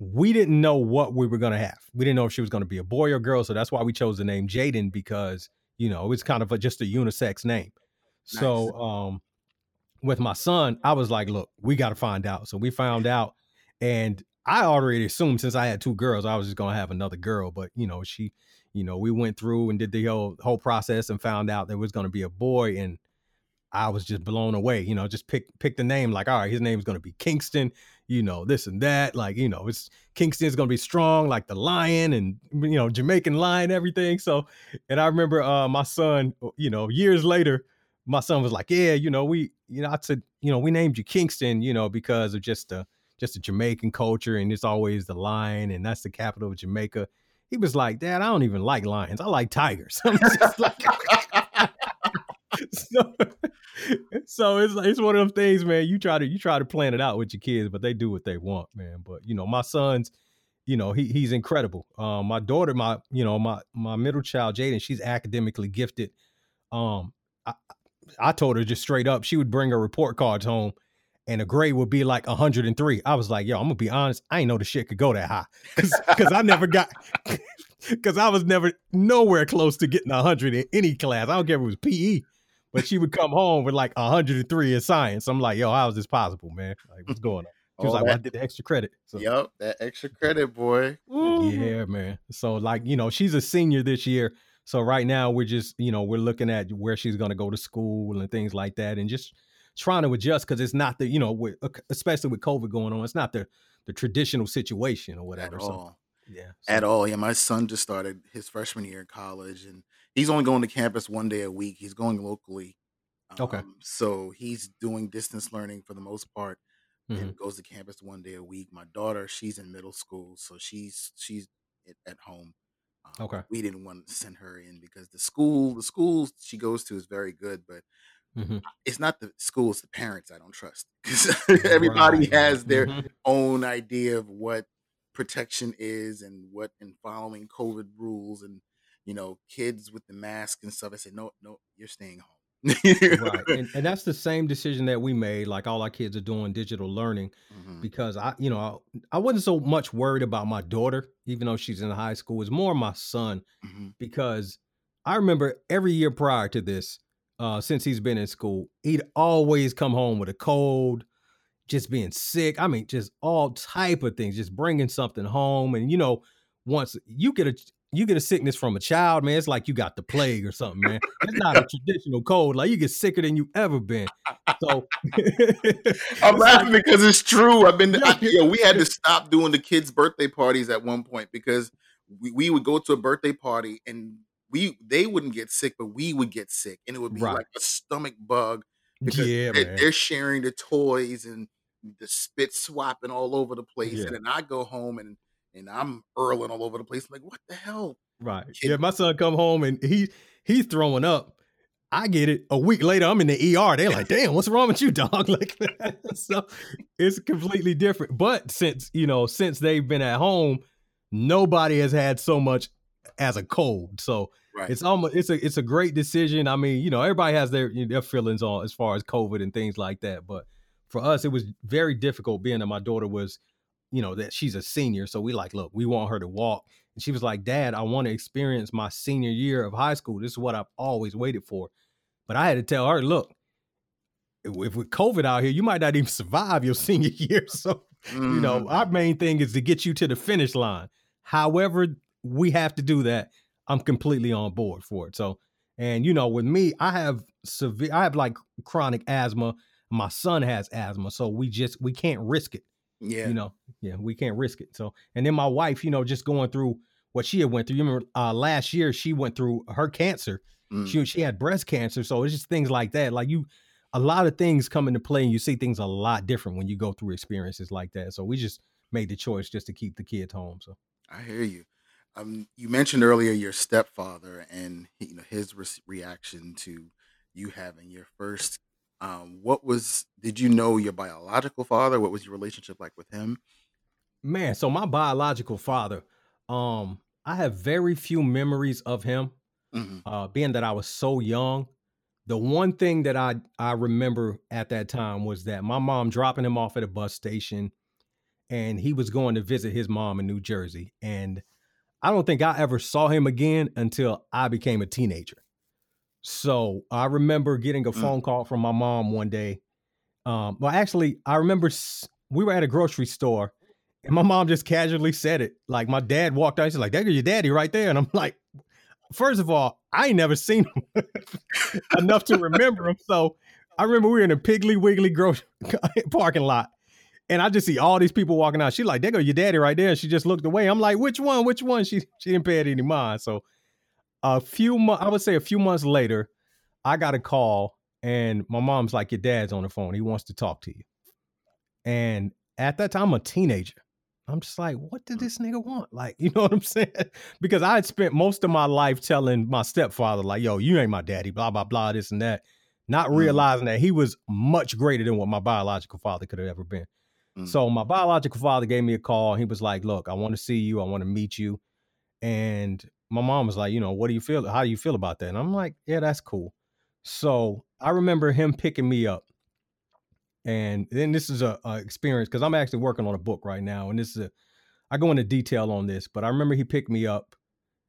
we didn't know what we were going to have. We didn't know if she was going to be a boy or girl. So that's why we chose the name Jaden, because, you know, it's kind of a, just a unisex name. Nice. So um, with my son, I was like, look, we got to find out. So we found out, and I already assumed since I had two girls, I was just going to have another girl. But, you know, she, you know, we went through and did the whole, whole process and found out there was going to be a boy. And I was just blown away, you know, just pick, pick the name, like, all right, his name is going to be Kingston, you know, this and that. Like, you know, it's Kingston is going to be strong, like the lion and, you know, Jamaican lion, everything. So, and I remember uh, my son, you know, years later, my son was like, yeah, you know, we, you know, I said, you know, we named you Kingston, you know, because of just the, just the Jamaican culture. And it's always the lion, and that's the capital of Jamaica. He was like, "Dad, I don't even like lions. I like tigers." I'm just like, so, so it's, it's one of those things, man, you try to, you try to plan it out with your kids, but they do what they want, man. But, you know, my son's, you know, he he's incredible. Um, my daughter, my, you know, my, my middle child, Jaden, she's academically gifted. Um, I, I told her just straight up, she would bring her report cards home and a grade would be like one hundred three. I was like, yo, I'm gonna be honest, I ain't know the shit could go that high. Cause, cause I never got, cause I was never nowhere close to getting one hundred in any class. I don't care if it was P E, but she would come home with like one hundred three in science. I'm like, yo, how is this possible, man? Like, what's going on? She was oh, like, well, I did the extra credit. So, yep, that extra credit, boy. Woo. Yeah, man. So like, you know, she's a senior this year. So right now we're just, you know, we're looking at where she's going to go to school and things like that, and just trying to adjust, because it's not the, you know, with, especially with COVID going on, it's not the, the traditional situation or whatever. At all. So, yeah. So. At all. Yeah. My son just started his freshman year in college, and he's only going to campus one day a week. He's going locally. Um, okay. So he's doing distance learning for the most part, mm-hmm. and goes to campus one day a week. My daughter, she's in middle school, so she's, she's at home. Okay. We didn't want to send her in because the school, the schools she goes to is very good, but mm-hmm. it's not the school, it's the parents I don't trust. Everybody right. has their mm-hmm. own idea of what protection is and what, and following COVID rules, and, you know, kids with the mask and stuff. I said, no, no, you're staying home. Right. And, and that's the same decision that we made. Like, all our kids are doing digital learning, mm-hmm. because I, you know, I, I wasn't so much worried about my daughter, even though she's in high school. It's more my son, mm-hmm. because I remember every year prior to this, uh, since he's been in school, he'd always come home with a cold, just being sick. I mean, just all type of things, just bringing something home. And, you know, once you get a, you get a sickness from a child, man, it's like you got the plague or something, man. It's not a traditional cold. Like, you get sicker than you ever been. So I'm laughing because it's true. I've been, yeah. you know, we had to stop doing the kids' birthday parties at one point, because we, we would go to a birthday party and we, they wouldn't get sick, but we would get sick, and it would be right. like a stomach bug, because yeah, they're, they're sharing the toys and the spit swapping all over the place. Yeah. And then I go home and And I'm hurling all over the place. I'm like, what the hell? Right. Kid. Yeah, my son come home and he he's throwing up. I get it. A week later, I'm in the E R. They're like, damn, what's wrong with you, dog? Like, so it's completely different. But since, you know, since they've been at home, nobody has had so much as a cold. So right. it's almost it's a it's a great decision. I mean, you know, everybody has their their feelings on as far as COVID and things like that. But for us, it was very difficult, being that my daughter was, you know, that she's a senior. So we like, look, we want her to walk And she was like, Dad, I want to experience my senior year of high school. This is what I've always waited for. But I had to tell her, look, if with COVID out here, you might not even survive your senior year. So, mm. you know, our main thing is to get you to the finish line. However we have to do that, I'm completely on board for it. So, and you know, with me, I have severe, I have like chronic asthma. My son has asthma. So we just, we can't risk it. Yeah. You know, yeah, we can't risk it. So, and then my wife, you know, just going through what she had went through. You remember uh, last year, she went through her cancer. Mm. She she had breast cancer. So it's just things like that. Like you, a lot of things come into play and you see things a lot different when you go through experiences like that. So we just made the choice just to keep the kids home. So I hear you. Um, you mentioned earlier your stepfather and you know his re- reaction to you having your first. Um, what was, did you know your biological father? What was your relationship like with him? Man, so my biological father, um, I have very few memories of him, mm-hmm. uh, being that I was so young. The one thing that I, I remember at that time was that my mom dropping him off at a bus station and he was going to visit his mom in New Jersey. And I don't think I ever saw him again until I became a teenager. So I remember getting a phone call from my mom one day. Um, well, actually, I remember we were at a grocery store and my mom just casually said it. Like my dad walked out. She's like, there's your daddy right there. And I'm like, first of all, I ain't never seen him enough to remember him. So I remember we were in a Piggly Wiggly grocery parking lot and I just see all these people walking out. She's like, there go your daddy right there. And she just looked away. I'm like, which one? Which one? She, she didn't pay it any mind. So A few months, I would say a few months later, I got a call and my mom's like, your dad's on the phone. He wants to talk to you. And at that time, I'm a teenager. I'm just like, what did this nigga want? Like, you know what I'm saying? Because I had spent most of my life telling my stepfather, like, yo, you ain't my daddy, blah, blah, blah, this and that. Not realizing mm-hmm. that he was much greater than what my biological father could have ever been. Mm-hmm. So my biological father gave me a call. He was like, look, I want to see you. I want to meet you. And my mom was like, you know, what do you feel? How do you feel about that? And I'm like, yeah, that's cool. So I remember him picking me up. And then this is a, a experience because I'm actually working on a book right now. And this is a, I go into detail on this, but I remember he picked me up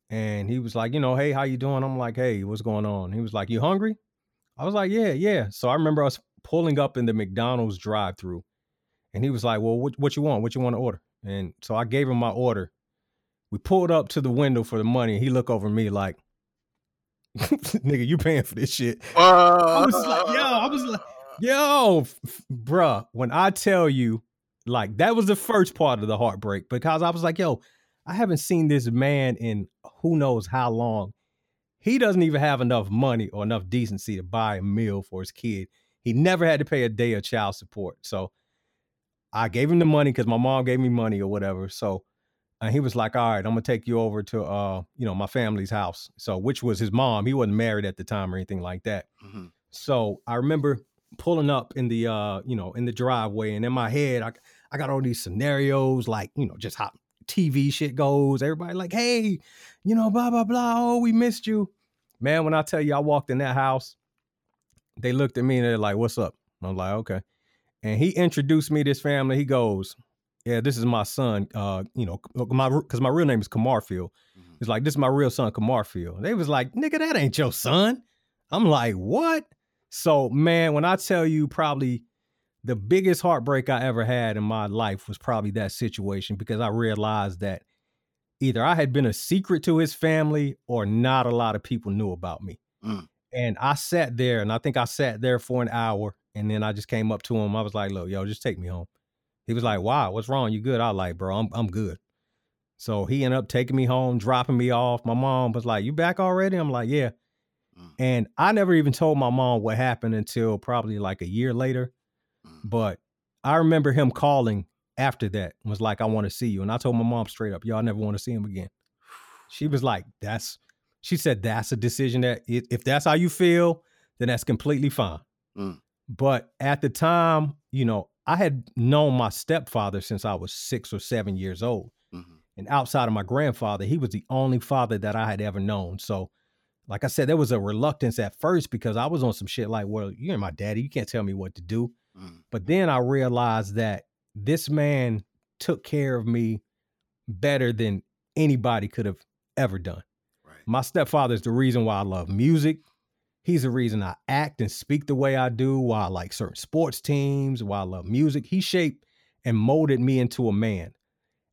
and he was like, you know, hey, how you doing? I'm like, hey, what's going on? He was like, you hungry? I was like, yeah, yeah. So I remember us pulling up in the McDonald's drive through and he was like, well, what, what you want? What you want to order? And so I gave him my order. We pulled up to the window for the money. He looked over me like, nigga, you paying for this shit. Uh, I was like, yo, I was like, yo, f- f- bruh, when I tell you, like, that was the first part of the heartbreak because I was like, yo, I haven't seen this man in who knows how long. He doesn't even have enough money or enough decency to buy a meal for his kid. He never had to pay a day of child support. So I gave him the money because my mom gave me money or whatever. So and he was like, all right, I'm going to take you over to, uh, you know, my family's house. So, which was his mom. He wasn't married at the time or anything like that. Mm-hmm. So I remember pulling up in the, uh, you know, in the driveway and in my head, I, I got all these scenarios, like, you know, just how T V shit goes. Everybody like, hey, you know, blah, blah, blah. Oh, we missed you, man. When I tell you, I walked in that house, they looked at me and they're like, what's up? I'm like, okay. And he introduced me to his family. He goes, yeah, this is my son, uh, you know, my because my real name is Kamarfield. Mm-hmm. It's like, this is my real son, Kamarfield. They was like, nigga, that ain't your son. I'm like, what? So, man, when I tell you probably the biggest heartbreak I ever had in my life was probably that situation because I realized that either I had been a secret to his family or not a lot of people knew about me. Mm. And I sat there and I think I sat there for an hour and then I just came up to him. I was like, look, yo, just take me home. He was like, wow, what's wrong? You good? I was like, bro, I'm I'm good. So he ended up taking me home, dropping me off. My mom was like, you back already? I'm like, yeah. Mm. And I never even told my mom what happened until probably like a year later. Mm. But I remember him calling after that and was like, I want to see you. And I told my mom straight up, y'all never want to see him again. She was like, that's, she said, that's a decision that if that's how you feel, then that's completely fine. Mm. But at the time, you know, I had known my stepfather since I was six or seven years old. Mm-hmm. And outside of my grandfather, he was the only father that I had ever known. So like I said, there was a reluctance at first because I was on some shit like, well, you ain't my daddy. You can't tell me what to do. Mm-hmm. But then I realized that this man took care of me better than anybody could have ever done. Right. My stepfather is the reason why I love music. He's the reason I act and speak the way I do, why I like certain sports teams, why I love music. He shaped and molded me into a man.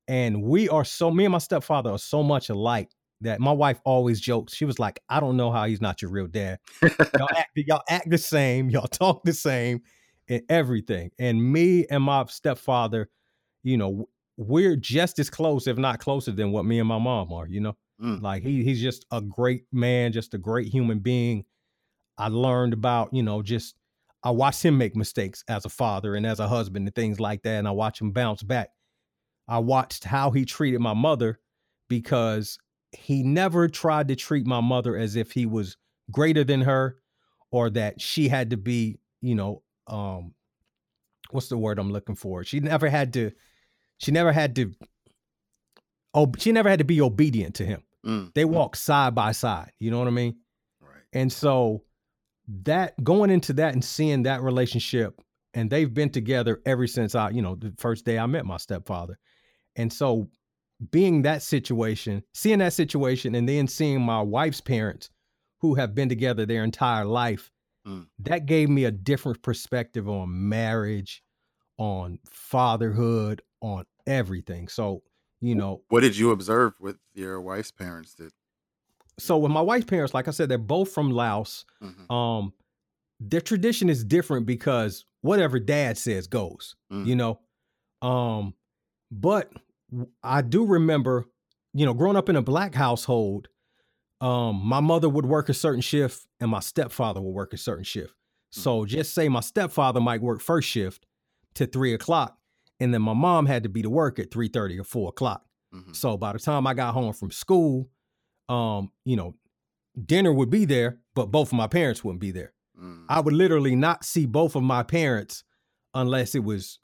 And we are so, me and my stepfather are so much alike that my wife always jokes. She was like, I don't know how he's not your real dad. y'all, act, y'all act the same. Y'all talk the same and everything. And me and my stepfather, you know, we're just as close, if not closer than what me and my mom are, you know, mm. like he he's just a great man, just a great human being. I learned about, you know, just, I watched him make mistakes as a father and as a husband and things like that. And I watched him bounce back. I watched how he treated my mother because he never tried to treat my mother as if he was greater than her or that she had to be, you know, um, what's the word I'm looking for? She never had to, she never had to, oh, she never had to be obedient to him. Mm. They walked side by side. You know what I mean? Right. And so that going into that and seeing that relationship, and they've been together ever since I, you know, the first day I met my stepfather. And so being that situation, seeing that situation, and then seeing my wife's parents who have been together their entire life, mm. that gave me a different perspective on marriage, on fatherhood, on everything. So, you know, what did you observe with your wife's parents? That So with my wife's parents, like I said, they're both from Laos. Mm-hmm. Um, their tradition is different because whatever dad says goes, mm. you know? Um, but I do remember, you know, growing up in a black household, um, my mother would work a certain shift and my stepfather would work a certain shift. So just say my stepfather might work first shift to three o'clock. And then my mom had to be to work at three thirty or four o'clock. Mm-hmm. So by the time I got home from school, um, you know, dinner would be there, but both of my parents wouldn't be there. Mm. I would literally not see both of my parents unless it was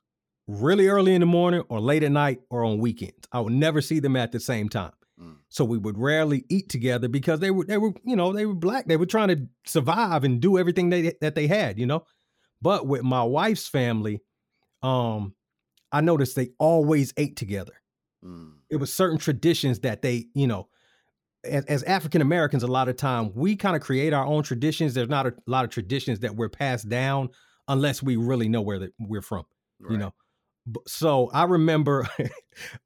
really early in the morning or late at night or on weekends. I would never see them at the same time. Mm. So we would rarely eat together because they were, they were, you know, they were black. They were trying to survive and do everything they, that they had, you know, but with my wife's family, um, I noticed they always ate together. Mm. It was certain traditions that they, you know, as, as African-Americans, a lot of time we kind of create our own traditions. There's not a lot of traditions that we're passed down unless we really know where the, we're from, right. you know? So I remember,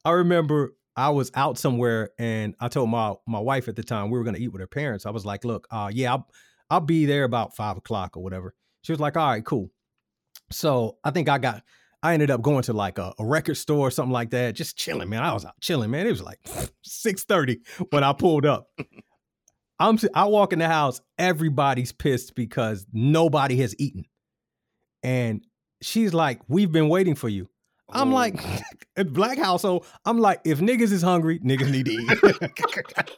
I remember I was out somewhere and I told my, my wife at the time, we were going to eat with her parents. I was like, look, uh, yeah, I'll, I'll be there about five o'clock or whatever. She was like, all right, cool. So I think I got, I ended up going to like a, a record store or something like that. Just chilling, man. I was out chilling, man. It was like six thirty when I pulled up. I'm, I walk in the house. Everybody's pissed because nobody has eaten. And she's like, we've been waiting for you. I'm oh. like, at black household, I'm like, if niggas is hungry, niggas need to eat.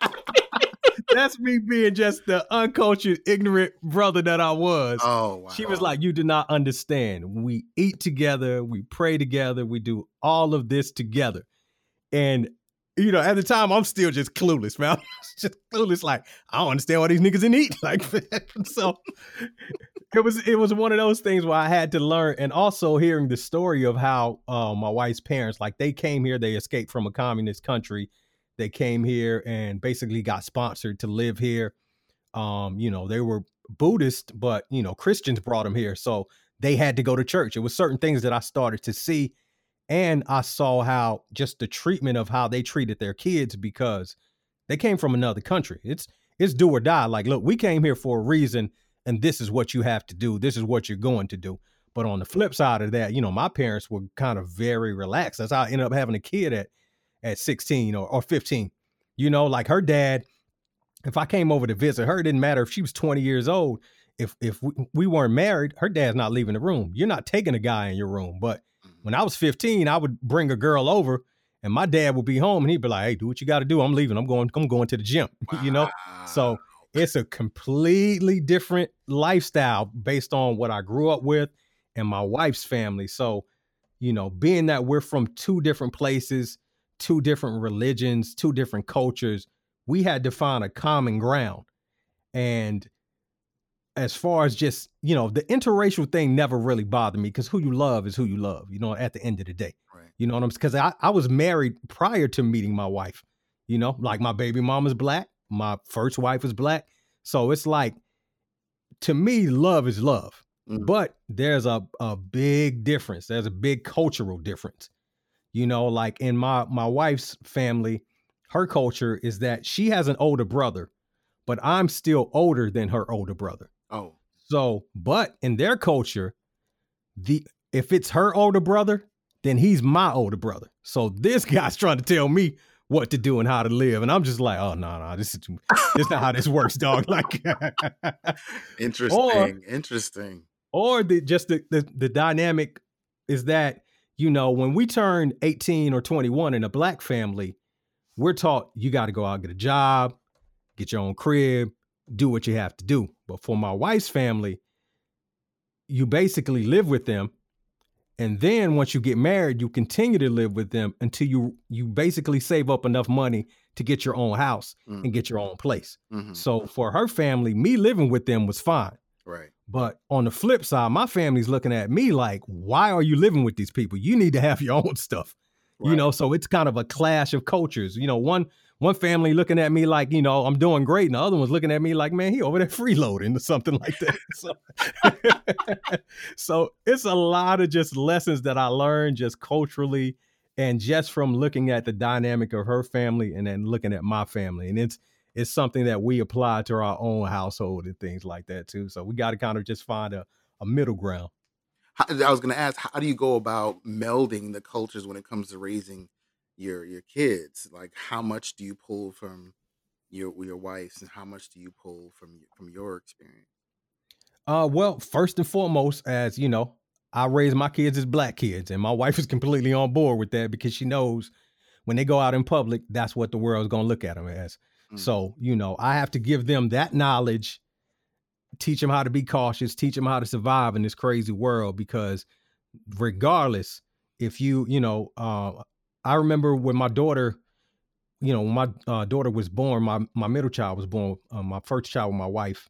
That's me being just the uncultured, ignorant brother that I was. Oh, wow. She was like, you do not understand. We eat together. We pray together. We do all of this together. And, you know, at the time, I'm still just clueless, man. I'm just clueless. Like, I don't understand why these niggas didn't eat. Like, so it was it was one of those things where I had to learn. And also hearing the story of how uh, my wife's parents, like they came here, they escaped from a communist country. They came here and basically got sponsored to live here. Um, you know, they were Buddhist, but, you know, Christians brought them here. So they had to go to church. It was certain things that I started to see. And I saw how just the treatment of how they treated their kids because they came from another country. It's it's do or die. Like, look, we came here for a reason and this is what you have to do. This is what you're going to do. But on the flip side of that, you know, my parents were kind of very relaxed. That's how I ended up having a kid at at sixteen or, or fifteen. You know, like her dad, if I came over to visit her, it didn't matter if she was twenty years old. If if we, we weren't married, her dad's not leaving the room. You're not taking a guy in your room, but when I was fifteen, I would bring a girl over and my dad would be home and he'd be like, hey, do what you got to do. I'm leaving. I'm going, I'm going to the gym, wow. you know? So it's a completely different lifestyle based on what I grew up with and my wife's family. So, you know, being that we're from two different places, two different religions, two different cultures, we had to find a common ground. And as far as just, you know, the interracial thing never really bothered me because who you love is who you love, you know, at the end of the day, right. you know what I'm saying? Because I, I was married prior to meeting my wife, You know, like my baby mama's black. My first wife was black. So it's like, to me, love is love. Mm. But there's a, a big difference. There's a big cultural difference. You know, like in my, my wife's family, her culture is that she has an older brother, but I'm still older than her older brother. Oh. So, but in their culture, the if it's her older brother, then he's my older brother. So this guy's trying to tell me what to do and how to live. And I'm just like, oh, no, no, this is this not how this works, dog. Like, Interesting. Or, interesting. Or the, just the, the, the dynamic is that, you know, when we turn eighteen or twenty-one in a black family, we're taught you got to go out, get a job, get your own crib, do what you have to do. But for my wife's family, you basically live with them. And then once you get married, you continue to live with them until you you basically save up enough money to get your own house mm. and get your own place. Mm-hmm. So for her family, me living with them was fine. Right. But on the flip side, my family's looking at me like, why are you living with these people? You need to have your own stuff. Right. You know, so it's kind of a clash of cultures. You know, one one family looking at me like, you know, I'm doing great. And the other one's looking at me like, man, he over there freeloading or something like that. So, so it's a lot of just lessons that I learned just culturally and just from looking at the dynamic of her family and then looking at my family. And it's it's something that we apply to our own household and things like that, too. So we got to kind of just find a, a middle ground. I was going to ask, how do you go about melding the cultures when it comes to raising your your kids? Like, how much do you pull from your your wife's, and how much do you pull from from your experience? Uh, well, first and foremost, as you know, I raise my kids as black kids, and my wife is completely on board with that because she knows when they go out in public, that's what the world is going to look at them as. Mm. So, you know, I have to give them that knowledge. Teach them how to be cautious, teach them how to survive in this crazy world, because regardless, if you, you know, uh, I remember when my daughter, you know, when my uh, daughter was born, my, my middle child was born, uh, my first child with my wife,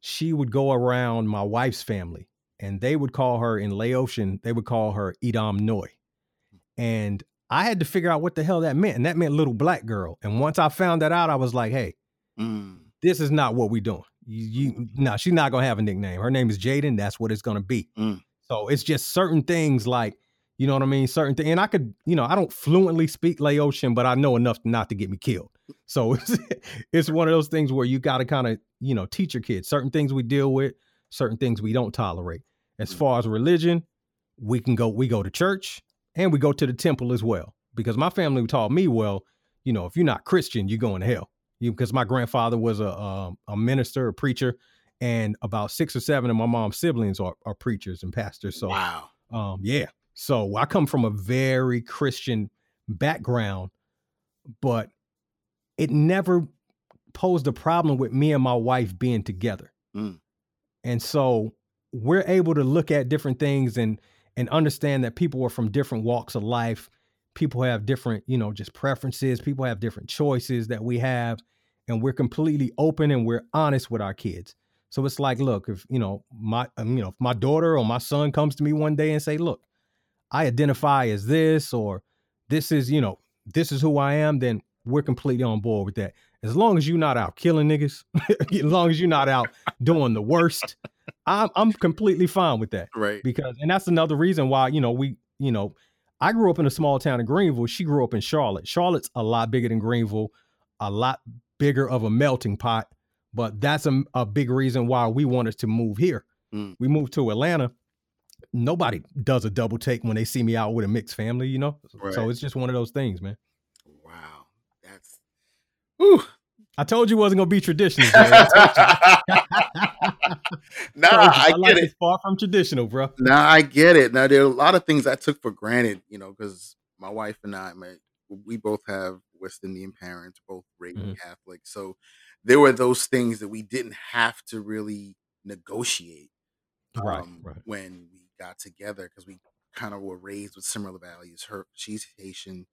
she would go around my wife's family and they would call her in Laotian, they would call her Edom Noi. And I had to figure out what the hell that meant. And that meant little black girl. And once I found that out, I was like, hey, mm. this is not what we're doing. You, you no, nah, she's not going to have a nickname. Her name is Jaden. That's what it's going to be. Mm. So it's just certain things like, you know what I mean? Certain things. And I could, you know, I don't fluently speak Laotian, but I know enough not to get me killed. So it's, it's one of those things where you got to kind of, you know, teach your kids certain things we deal with, certain things we don't tolerate. As mm. far as religion, we can go, we go to church and we go to the temple as well, because my family taught me, well, you know, if you're not Christian, you're going to hell. You, because my grandfather was a um, a minister, a preacher, and about six or seven of my mom's siblings are, are preachers and pastors. So, wow. um, yeah. So I come from a very Christian background, but it never posed a problem with me and my wife being together. Mm. And so we're able to look at different things and and understand that people are from different walks of life. People have different, you know, just preferences. People have different choices that we have, and we're completely open and we're honest with our kids. So it's like, look, if, you know, my, um, you know, if my daughter or my son comes to me one day and say, look, I identify as this, or this is, you know, this is who I am, then we're completely on board with that. As long as you're not out killing niggas, as long as you're not out doing the worst, I'm, I'm completely fine with that. Right. Because, and that's another reason why, you know, we, you know, I grew up in a small town in Greenville. She grew up in Charlotte. Charlotte's a lot bigger than Greenville, a lot bigger of a melting pot. But that's a, a big reason why we wanted to move here. Mm. We moved to Atlanta. Nobody does a double take when they see me out with a mixed family, you know? Right. So it's just one of those things, man. Wow. That's, ooh. I told you it wasn't going to be traditional, Jerry. I told you. Nah, I, I get it. It's far from traditional, bro. Nah, I get it. Now, there are a lot of things I took for granted, you know, because my wife and I, my, we both have West Indian parents, both raised mm-hmm. Catholic. So there were those things that we didn't have to really negotiate um, right, right. when we got together, because we kind of were raised with similar values. Her, she's Haitian.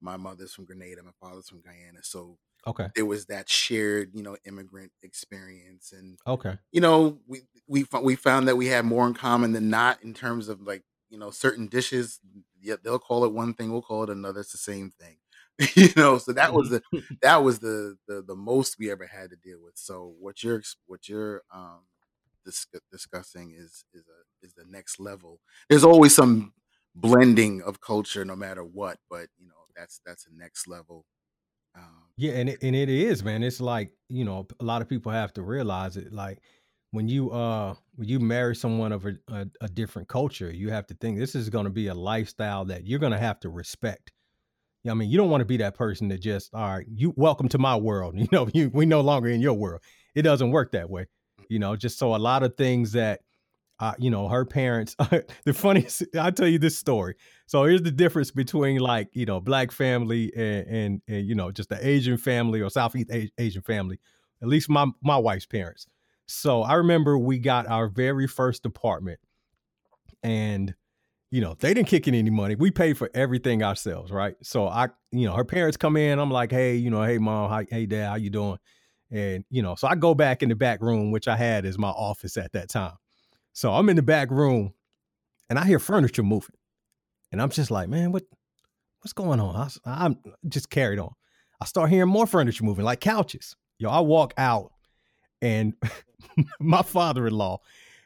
My mother's from Grenada. My father's from Guyana. So okay, there was that shared, you know, immigrant experience, and okay, you know, we we we found that we had more in common than not in terms of, like, you know, certain dishes. Yeah, they'll call it one thing, we'll call it another. It's the same thing. you know, so that was the that was the, the the most we ever had to deal with. So what you're what you're um dis- discussing is is a is the next level. There's always some blending of culture, no matter what, but you know, that's that's the next level. Um, yeah, and it, and it is, man. It's like, you know, a lot of people have to realize it. Like when you uh when you marry someone of a, a, a different culture, you have to think this is going to be a lifestyle that you're going to have to respect. I mean, you don't want to be that person that just, all right, you welcome to my world. You know, you, we no longer in your world. It doesn't work that way. You know, just so a lot of things that, uh, you know, her parents, the funniest, I'll tell you this story. So here's the difference between like, you know, black family and, and, and you know, just the Asian family or Southeast Asian family, at least my, my wife's parents. So I remember we got our very first apartment and you know, they didn't kick in any money. We paid for everything ourselves, right? So I, you know, her parents come in. I'm like, hey, you know, hey, mom, hi, hey, dad, how you doing? And, you know, so I go back in the back room, which I had as my office at that time. So I'm in the back room and I hear furniture moving. And I'm just like, man, what, what's going on? I, I'm just carried on. I start hearing more furniture moving, like couches. Yo, I walk out and my father-in-law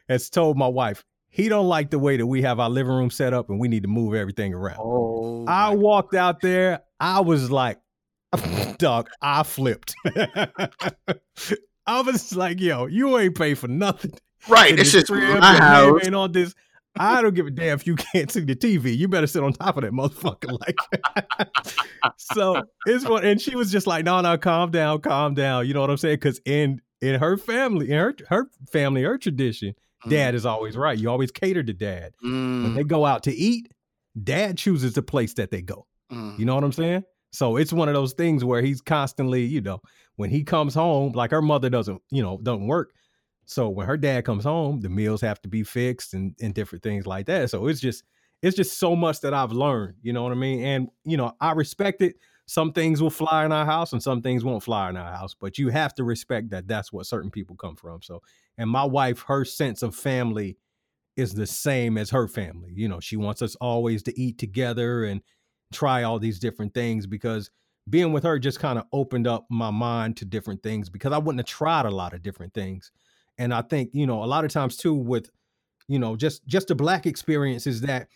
has told my wife, he don't like the way that we have our living room set up and we need to move everything around. Oh, I walked God. out there. I was like, dog, I flipped. I was like, yo, you ain't pay for nothing. Right. And it's just my house. Ain't on this. I don't give a damn if you can't see the T V. You better sit on top of that motherfucker. Like, so it's what, and she was just like, no, no, calm down, calm down. You know what I'm saying? Cause in, in her family, in her, her family, her tradition, dad is always right. You always cater to dad. Mm. When they go out to eat, dad chooses the place that they go. Mm. You know what I'm saying? So it's one of those things where he's constantly, you know, when he comes home, like her mother doesn't, you know, doesn't work. So when her dad comes home, the meals have to be fixed and, and different things like that. So it's just, it's just so much that I've learned, you know what I mean? And, you know, I respect it. Some things will fly in our house and some things won't fly in our house, but you have to respect that that's what certain people come from. So, and my wife, her sense of family is the same as her family. You know, she wants us always to eat together and try all these different things because being with her just kind of opened up my mind to different things because I wouldn't have tried a lot of different things. And I think, you know, a lot of times too with, you know, just, just the black experience is that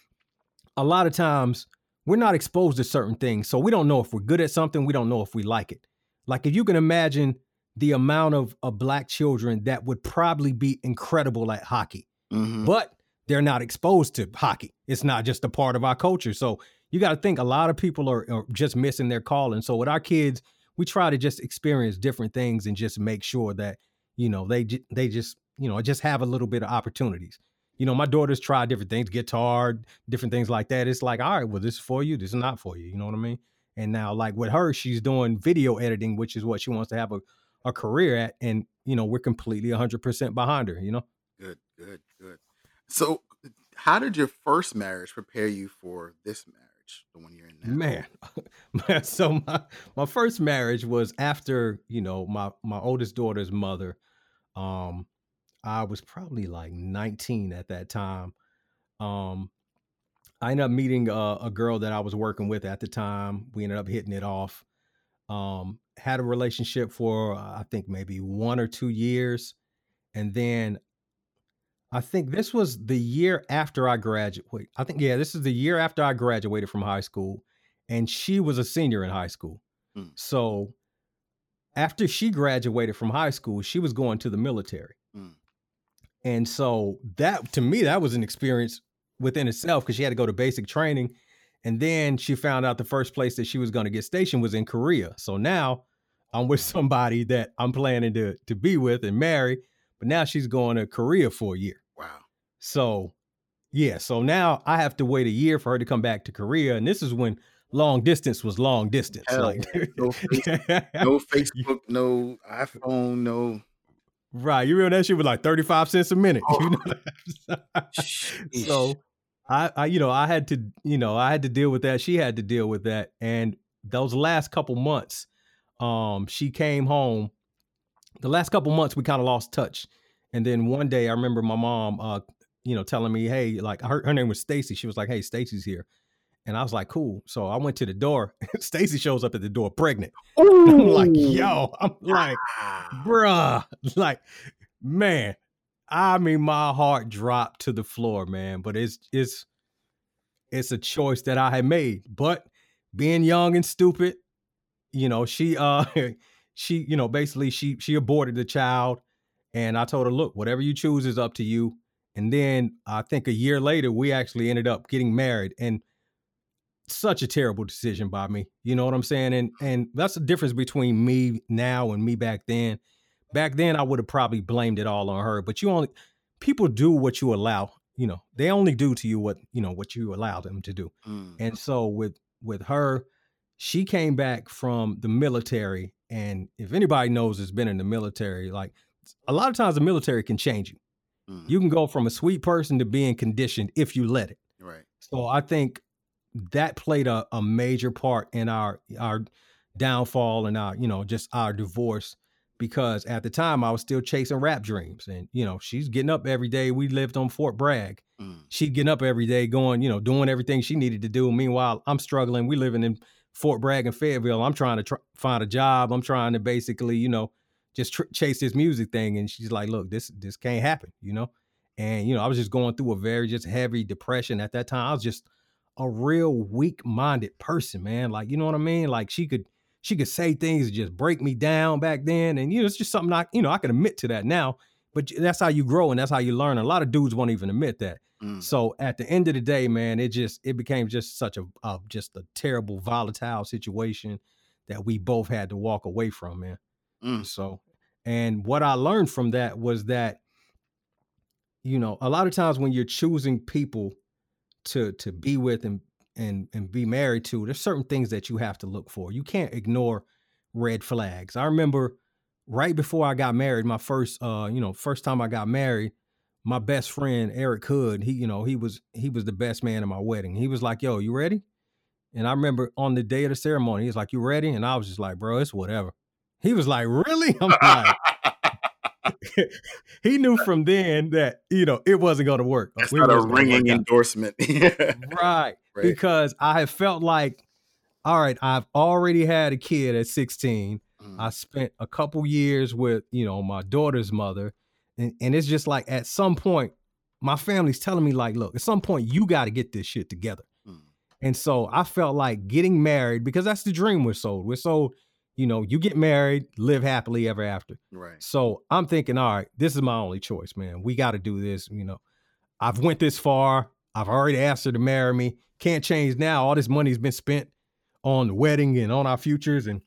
a lot of times we're not exposed to certain things. So we don't know if we're good at something. We don't know if we like it. Like if you can imagine the amount of, of black children that would probably be incredible at hockey, mm-hmm. but they're not exposed to hockey. It's not just a part of our culture. So you got to think a lot of people are, are just missing their calling. So with our kids, we try to just experience different things and just make sure that, you know, they, they just, you know, just have a little bit of opportunities. You know, my daughters try different things, guitar, different things like that. It's like, all right, well, this is for you. This is not for you. You know what I mean? And now like with her, she's doing video editing, which is what she wants to have a, a career at. And, you know, we're completely one hundred percent behind her, you know? Good, good, good. So how did your first marriage prepare you for this marriage, the one you're in now? Man, so my, my first marriage was after, you know, my, my oldest daughter's mother, um, I was probably like nineteen at that time. Um, I ended up meeting a, a girl that I was working with at the time. We ended up hitting it off. Um, had a relationship for, I think, maybe one or two years. And then I think this was the year after I graduated. I think, yeah, this is the year after I graduated from high school. And she was a senior in high school. Mm. So after she graduated from high school, she was going to the military. Mm. And so that, to me, that was an experience within itself because she had to go to basic training. And then she found out the first place that she was going to get stationed was in Korea. So now I'm with somebody that I'm planning to, to be with and marry, but now she's going to Korea for a year. Wow. So yeah. So now I have to wait a year for her to come back to Korea. And this is when long distance was long distance. Hell, like, no, Facebook, no Facebook, no iPhone, no. Right. You remember that shit was like thirty-five cents a minute. Oh. You know what I'm saying? So I, I, you know, I had to, you know, I had to deal with that. She had to deal with that. And those last couple months, um, she came home. The last couple months, we kind of lost touch. And then one day I remember my mom, uh, you know, telling me, hey, like her, her name was Stacy. She was like, hey, Stacy's here. And I was like, cool. So I went to the door. Stacy shows up at the door pregnant. Ooh. I'm like, yo, I'm like, bruh, like, man, I mean, my heart dropped to the floor, man. But it's, it's, it's a choice that I had made, but being young and stupid, you know, she, uh, she, you know, basically she, she aborted the child. And I told her, look, whatever you choose is up to you. And then I think a year later, we actually ended up getting married, and such a terrible decision by me. You know what I'm saying? And and that's the difference between me now and me back then. Back then, I would have probably blamed it all on her. But you only, people do what you allow. You know, they only do to you what, you know, what you allow them to do. Mm. And so with with her, she came back from the military. And if anybody knows has been in the military, like a lot of times the military can change you. Mm. You can go from a sweet person to being conditioned if you let it. Right. So I think that played a, a major part in our, our downfall and our, you know, just our divorce, because at the time I was still chasing rap dreams, and, you know, she's getting up every day. We lived on Fort Bragg. Mm. She getting up every day going, you know, doing everything she needed to do. Meanwhile, I'm struggling. We living in Fort Bragg and Fayetteville. I'm trying to tr- find a job. I'm trying to basically, you know, just tr- chase this music thing. And she's like, look, this, this can't happen, you know? And, you know, I was just going through a very just heavy depression at that time. I was just a real weak-minded person, man. Like, you know what I mean? Like she could, she could say things that just break me down back then. And, you know, it's just something I, you know, I can admit to that now, but that's how you grow and that's how you learn. A lot of dudes won't even admit that. Mm. So at the end of the day, man, it just, it became just such a, a, just a terrible, volatile situation that we both had to walk away from, man. Mm. So, and what I learned from that was that, you know, a lot of times when you're choosing people to to be with and and and be married to, there's certain things that you have to look for. You can't ignore red flags. I remember right before I got married, my first uh you know first time I got married, my best friend Eric Hood, he you know he was he was the best man at my wedding. He was like, yo, you ready? And I remember on the day of the ceremony, he's like, you ready? And I was just like, bro, it's whatever. He was like, really? I'm like, he knew from then that, you know, it wasn't going to work. That's we not a ringing endorsement. right. right. Because I had felt like, all right, I've already had a kid at sixteen. Mm. I spent a couple years with, you know, my daughter's mother. And, and it's just like, at some point, my family's telling me like, look, at some point you got to get this shit together. Mm. And so I felt like getting married, because that's the dream we're sold. We're sold, you know, you get married, live happily ever after. Right. So I'm thinking, all right, this is my only choice, man. We got to do this. You know, I've went this far. I've already asked her to marry me. Can't change now. All this money has been spent on the wedding and on our futures. And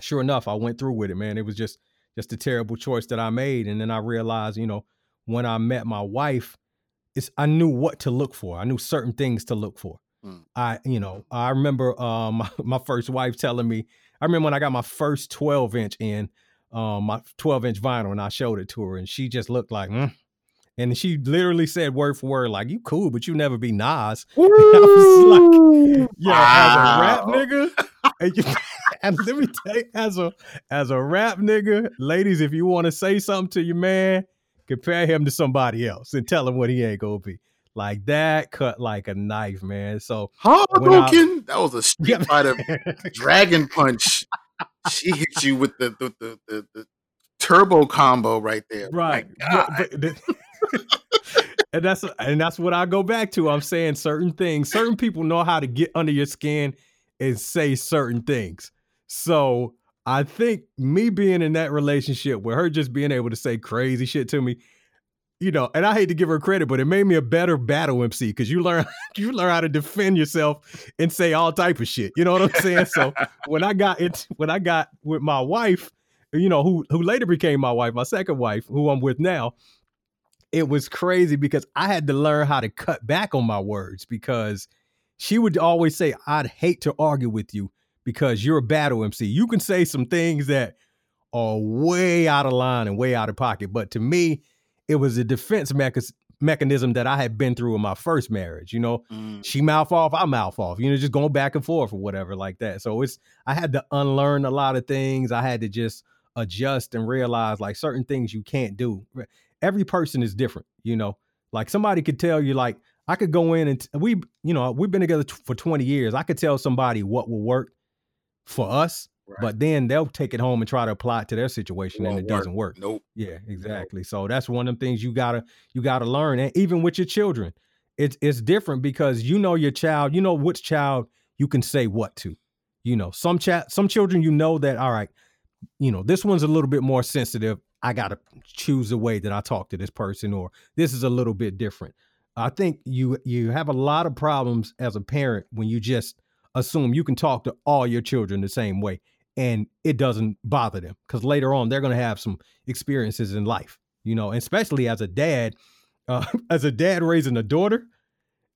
sure enough, I went through with it, man. It was just, just a terrible choice that I made. And then I realized, you know, when I met my wife, it's, I knew what to look for. I knew certain things to look for. Mm. I, you know, I remember um, my, my first wife telling me, I remember when I got my first twelve inch in, um, my twelve inch vinyl, and I showed it to her, and she just looked like, mm. And she literally said word for word, like, you cool, but you never be Nas. I was like, yo, wow. As a rap nigga, and, you, and let me tell you, as a, as a rap nigga, ladies, if you want to say something to your man, compare him to somebody else and tell him what he ain't going to be. Like that cut like a knife, man. So heartbroken. I, that was a street fighter dragon punch. She hit you with the the, the, the, the turbo combo right there. Right. But, but, and that's and that's what I go back to. I'm saying certain things. Certain people know how to get under your skin and say certain things. So I think me being in that relationship with her just being able to say crazy shit to me, you know, and I hate to give her credit, but it made me a better battle M C, because you learn you learn how to defend yourself and say all type of shit. You know what I'm saying? So when I got it, when I got with my wife, you know, who who later became my wife, my second wife, who I'm with now, it was crazy because I had to learn how to cut back on my words, because she would always say, I'd hate to argue with you because you're a battle M C. You can say some things that are way out of line and way out of pocket. But to me, it was a defense mecha- mechanism that I had been through in my first marriage. You know, mm. she mouth off, I mouth off, you know, just going back and forth or whatever like that. So it's, I had to unlearn a lot of things. I had to just adjust and realize like certain things you can't do. Every person is different, you know, like somebody could tell you like, I could go in and we, you know, we've been together t- for twenty years. I could tell somebody what will work for us, right. But then they'll take it home and try to apply it to their situation, it and it work. doesn't work. Nope. Yeah, exactly. Nope. So that's one of them things you gotta you gotta learn, and even with your children, it's it's different because you know your child, you know which child you can say what to. You know, some chat, some children, you know that, all right, you know, this one's a little bit more sensitive. I gotta choose the way that I talk to this person, or this is a little bit different. I think you you have a lot of problems as a parent when you just assume you can talk to all your children the same way and it doesn't bother them, because later on they're going to have some experiences in life, you know, especially as a dad, uh, as a dad raising a daughter,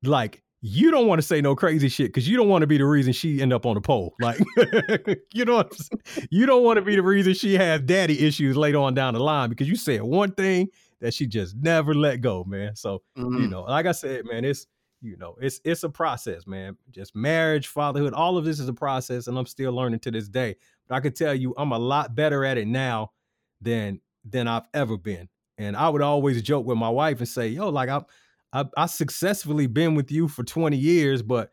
like you don't want to say no crazy shit because you don't want to be the reason she end up on a pole. Like, you know, what I'm saying? You don't want to be the reason she has daddy issues later on down the line because you said one thing that she just never let go, man. So, mm-hmm. you know, like I said, man, it's, you know, it's, it's a process, man. Just marriage, fatherhood, all of this is a process. And I'm still learning to this day, but I could tell you, I'm a lot better at it now than, than I've ever been. And I would always joke with my wife and say, yo, like I, I, I successfully been with you for twenty years, but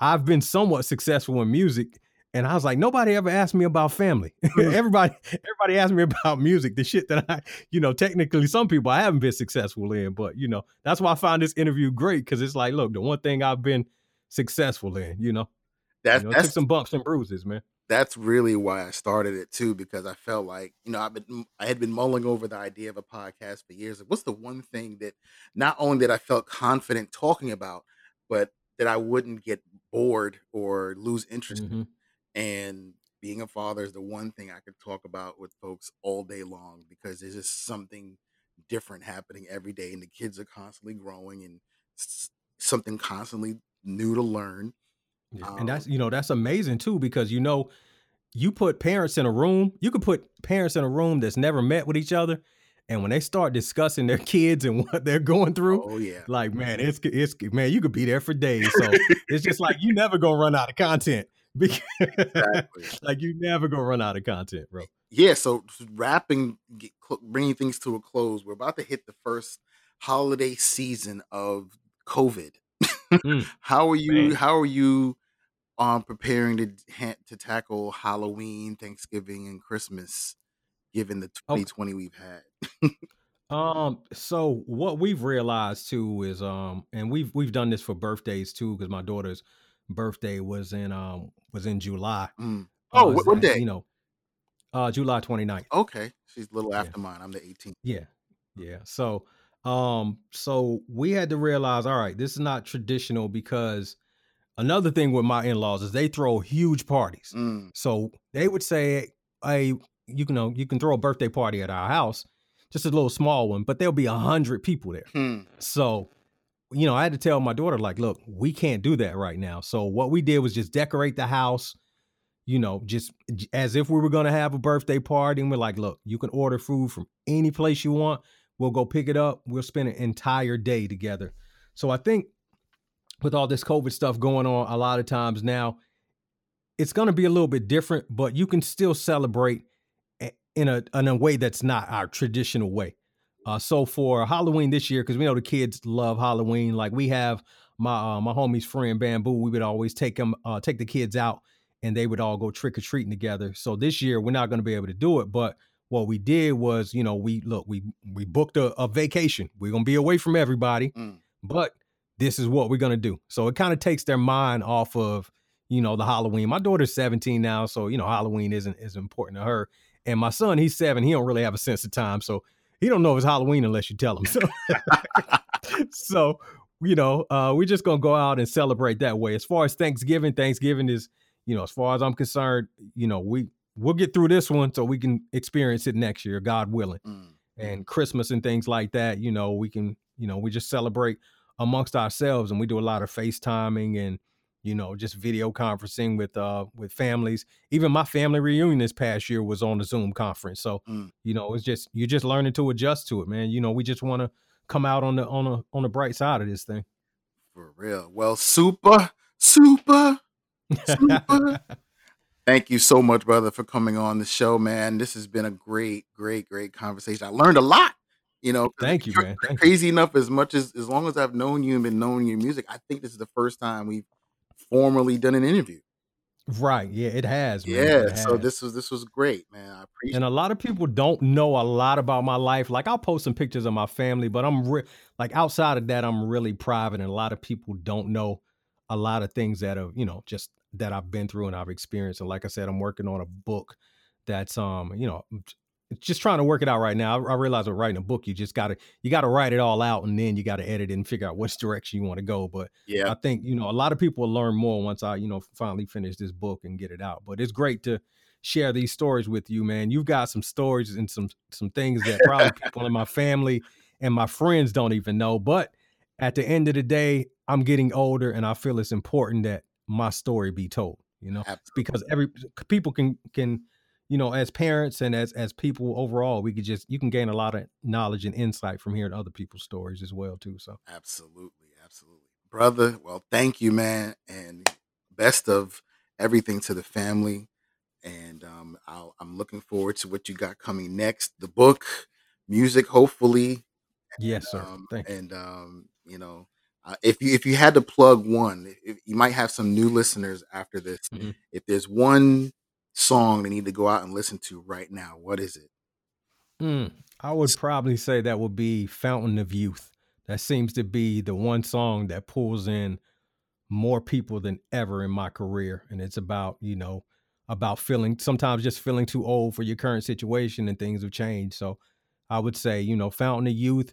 I've been somewhat successful in music. And I was like, nobody ever asked me about family. everybody, everybody asked me about music, the shit that I, you know, technically some people I haven't been successful in, but you know, that's why I found this interview great. Cause it's like, look, the one thing I've been successful in, you know, that's, you know, that's took some bumps and bruises, man. That's really why I started it too, because I felt like, you know, I've been, I had been mulling over the idea of a podcast for years. What's the one thing that not only that I felt confident talking about, but that I wouldn't get bored or lose interest mm-hmm. in. And being a father is the one thing I could talk about with folks all day long, because there's just something different happening every day. And the kids are constantly growing and something constantly new to learn. Yeah. Um, and that's, you know, that's amazing too, because, you know, you put parents in a room, you could put parents in a room that's never met with each other. And when they start discussing their kids and what they're going through, oh, yeah. like, man, it's, it's, man, you could be there for days. So it's just like, you never gonna run out of content. Because, exactly. Like you never gonna run out of content, bro. Yeah. So wrapping, get, bringing things to a close. We're about to hit the first holiday season of COVID. Mm, how are you? Man. How are you um, preparing to to tackle Halloween, Thanksgiving, and Christmas, given the twenty twenty okay. we've had? um. So what we've realized too is um, and we've we've done this for birthdays too, because my daughter's birthday was in um was in July. Mm. Oh, uh, what, what day? You know, uh, July twenty-ninth. Okay, she's a little yeah. after mine. I'm the eighteenth. Yeah, yeah. So, um, so we had to realize, all right, this is not traditional, because another thing with my in-laws is they throw huge parties. Mm. So they would say, hey, you know, you can throw a birthday party at our house, just a little small one, but there'll be a hundred people there. Mm. So. You know, I had to tell my daughter, like, look, we can't do that right now. So what we did was just decorate the house, you know, just as if we were going to have a birthday party. And we're like, look, you can order food from any place you want. We'll go pick it up. We'll spend an entire day together. So I think with all this COVID stuff going on, a lot of times now it's going to be a little bit different, but you can still celebrate in a, in a way that's not our traditional way. Uh, so for Halloween this year, because we know the kids love Halloween, like we have my uh, my homie's friend Bamboo, we would always take them, uh, take the kids out, and they would all go trick or treating together. So this year we're not going to be able to do it. But what we did was, you know, we look, we we booked a, a vacation. We're going to be away from everybody, mm. but this is what we're going to do. So it kind of takes their mind off of, you know, the Halloween. My daughter's seventeen now, so you know Halloween isn't as important to her. And my son, he's seven. He don't really have a sense of time, so. He don't know it's Halloween unless you tell him. So, so you know, uh, we're just going to go out and celebrate that way. As far as Thanksgiving, Thanksgiving is, you know, as far as I'm concerned, you know, we, we'll get through this one so we can experience it next year, God willing. Mm. And Christmas and things like that, you know, we can, you know, we just celebrate amongst ourselves, and we do a lot of FaceTiming and, you know, just video conferencing with uh with families. Even my family reunion this past year was on the Zoom conference. So, mm. you know, it's just, you're just learning to adjust to it, man. You know, we just want to come out on the on a on the bright side of this thing. For real. Well, super, super, super. Thank you so much, brother, for coming on the show, man. This has been a great, great, great conversation. I learned a lot. You know, thank you, man. Thank crazy you. Enough, as much as as long as I've known you and been knowing your music, I think this is the first time we've formally done an interview. Right. Yeah, it has. Man. Yeah. It has. So this was this was great, man. I appreciate it. And a lot of people don't know a lot about my life. Like, I'll post some pictures of my family, but I'm re- like outside of that, I'm really private. And a lot of people don't know a lot of things that have, you know, just that I've been through and I've experienced. And like I said, I'm working on a book that's, um, you know, just trying to work it out right now. I, I realize with writing a book, you just gotta, you gotta write it all out, and then you gotta edit it and figure out which direction you want to go. But yeah, I think, you know, a lot of people will learn more once I, you know, finally finish this book and get it out. But it's great to share these stories with you, man. You've got some stories and some, some things that probably people in my family and my friends don't even know. But at the end of the day, I'm getting older, and I feel it's important that my story be told, you know, Absolutely. Because every people can, can, you know, as parents and as as people overall, we could just, you can gain a lot of knowledge and insight from hearing other people's stories as well, too. So absolutely, absolutely. Brother, well, thank you, man. And best of everything to the family. And um, I'll, I'm looking forward to what you got coming next. The book, music, hopefully. And, yes, sir. Um, thank you. And, um, you know, uh, if you if you had to plug one, if, you might have some new listeners after this. Mm-hmm. If there's one song they need to go out and listen to right now, what is it? Mm, I would probably say that would be Fountain of Youth. That seems to be the one song that pulls in more people than ever in my career. And it's about, you know, about feeling sometimes just feeling too old for your current situation and things have changed. So I would say, you know, Fountain of Youth,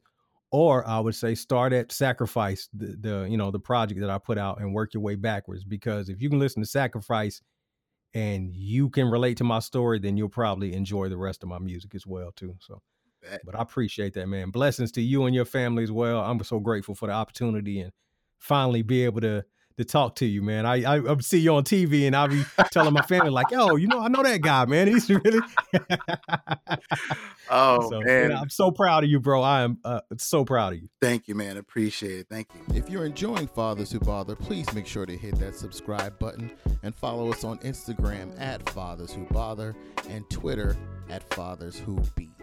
or I would say start at Sacrifice, the, the you know, the project that I put out, and work your way backwards. Because if you can listen to Sacrifice and you can relate to my story, then you'll probably enjoy the rest of my music as well, too. So, but I appreciate that, man. Blessings to you and your family as well. I'm so grateful for the opportunity and finally be able to to talk to you, man. I, I, I see you on T V and I'll be telling my family, like, yo, you know, I know that guy, man. He's really. oh, so, man. man. I'm so proud of you, bro. I am uh, so proud of you. Thank you, man. Appreciate it. Thank you. If you're enjoying Fathers Who Bother, please make sure to hit that subscribe button and follow us on Instagram at Fathers Who Bother and Twitter at Fathers Who Beat.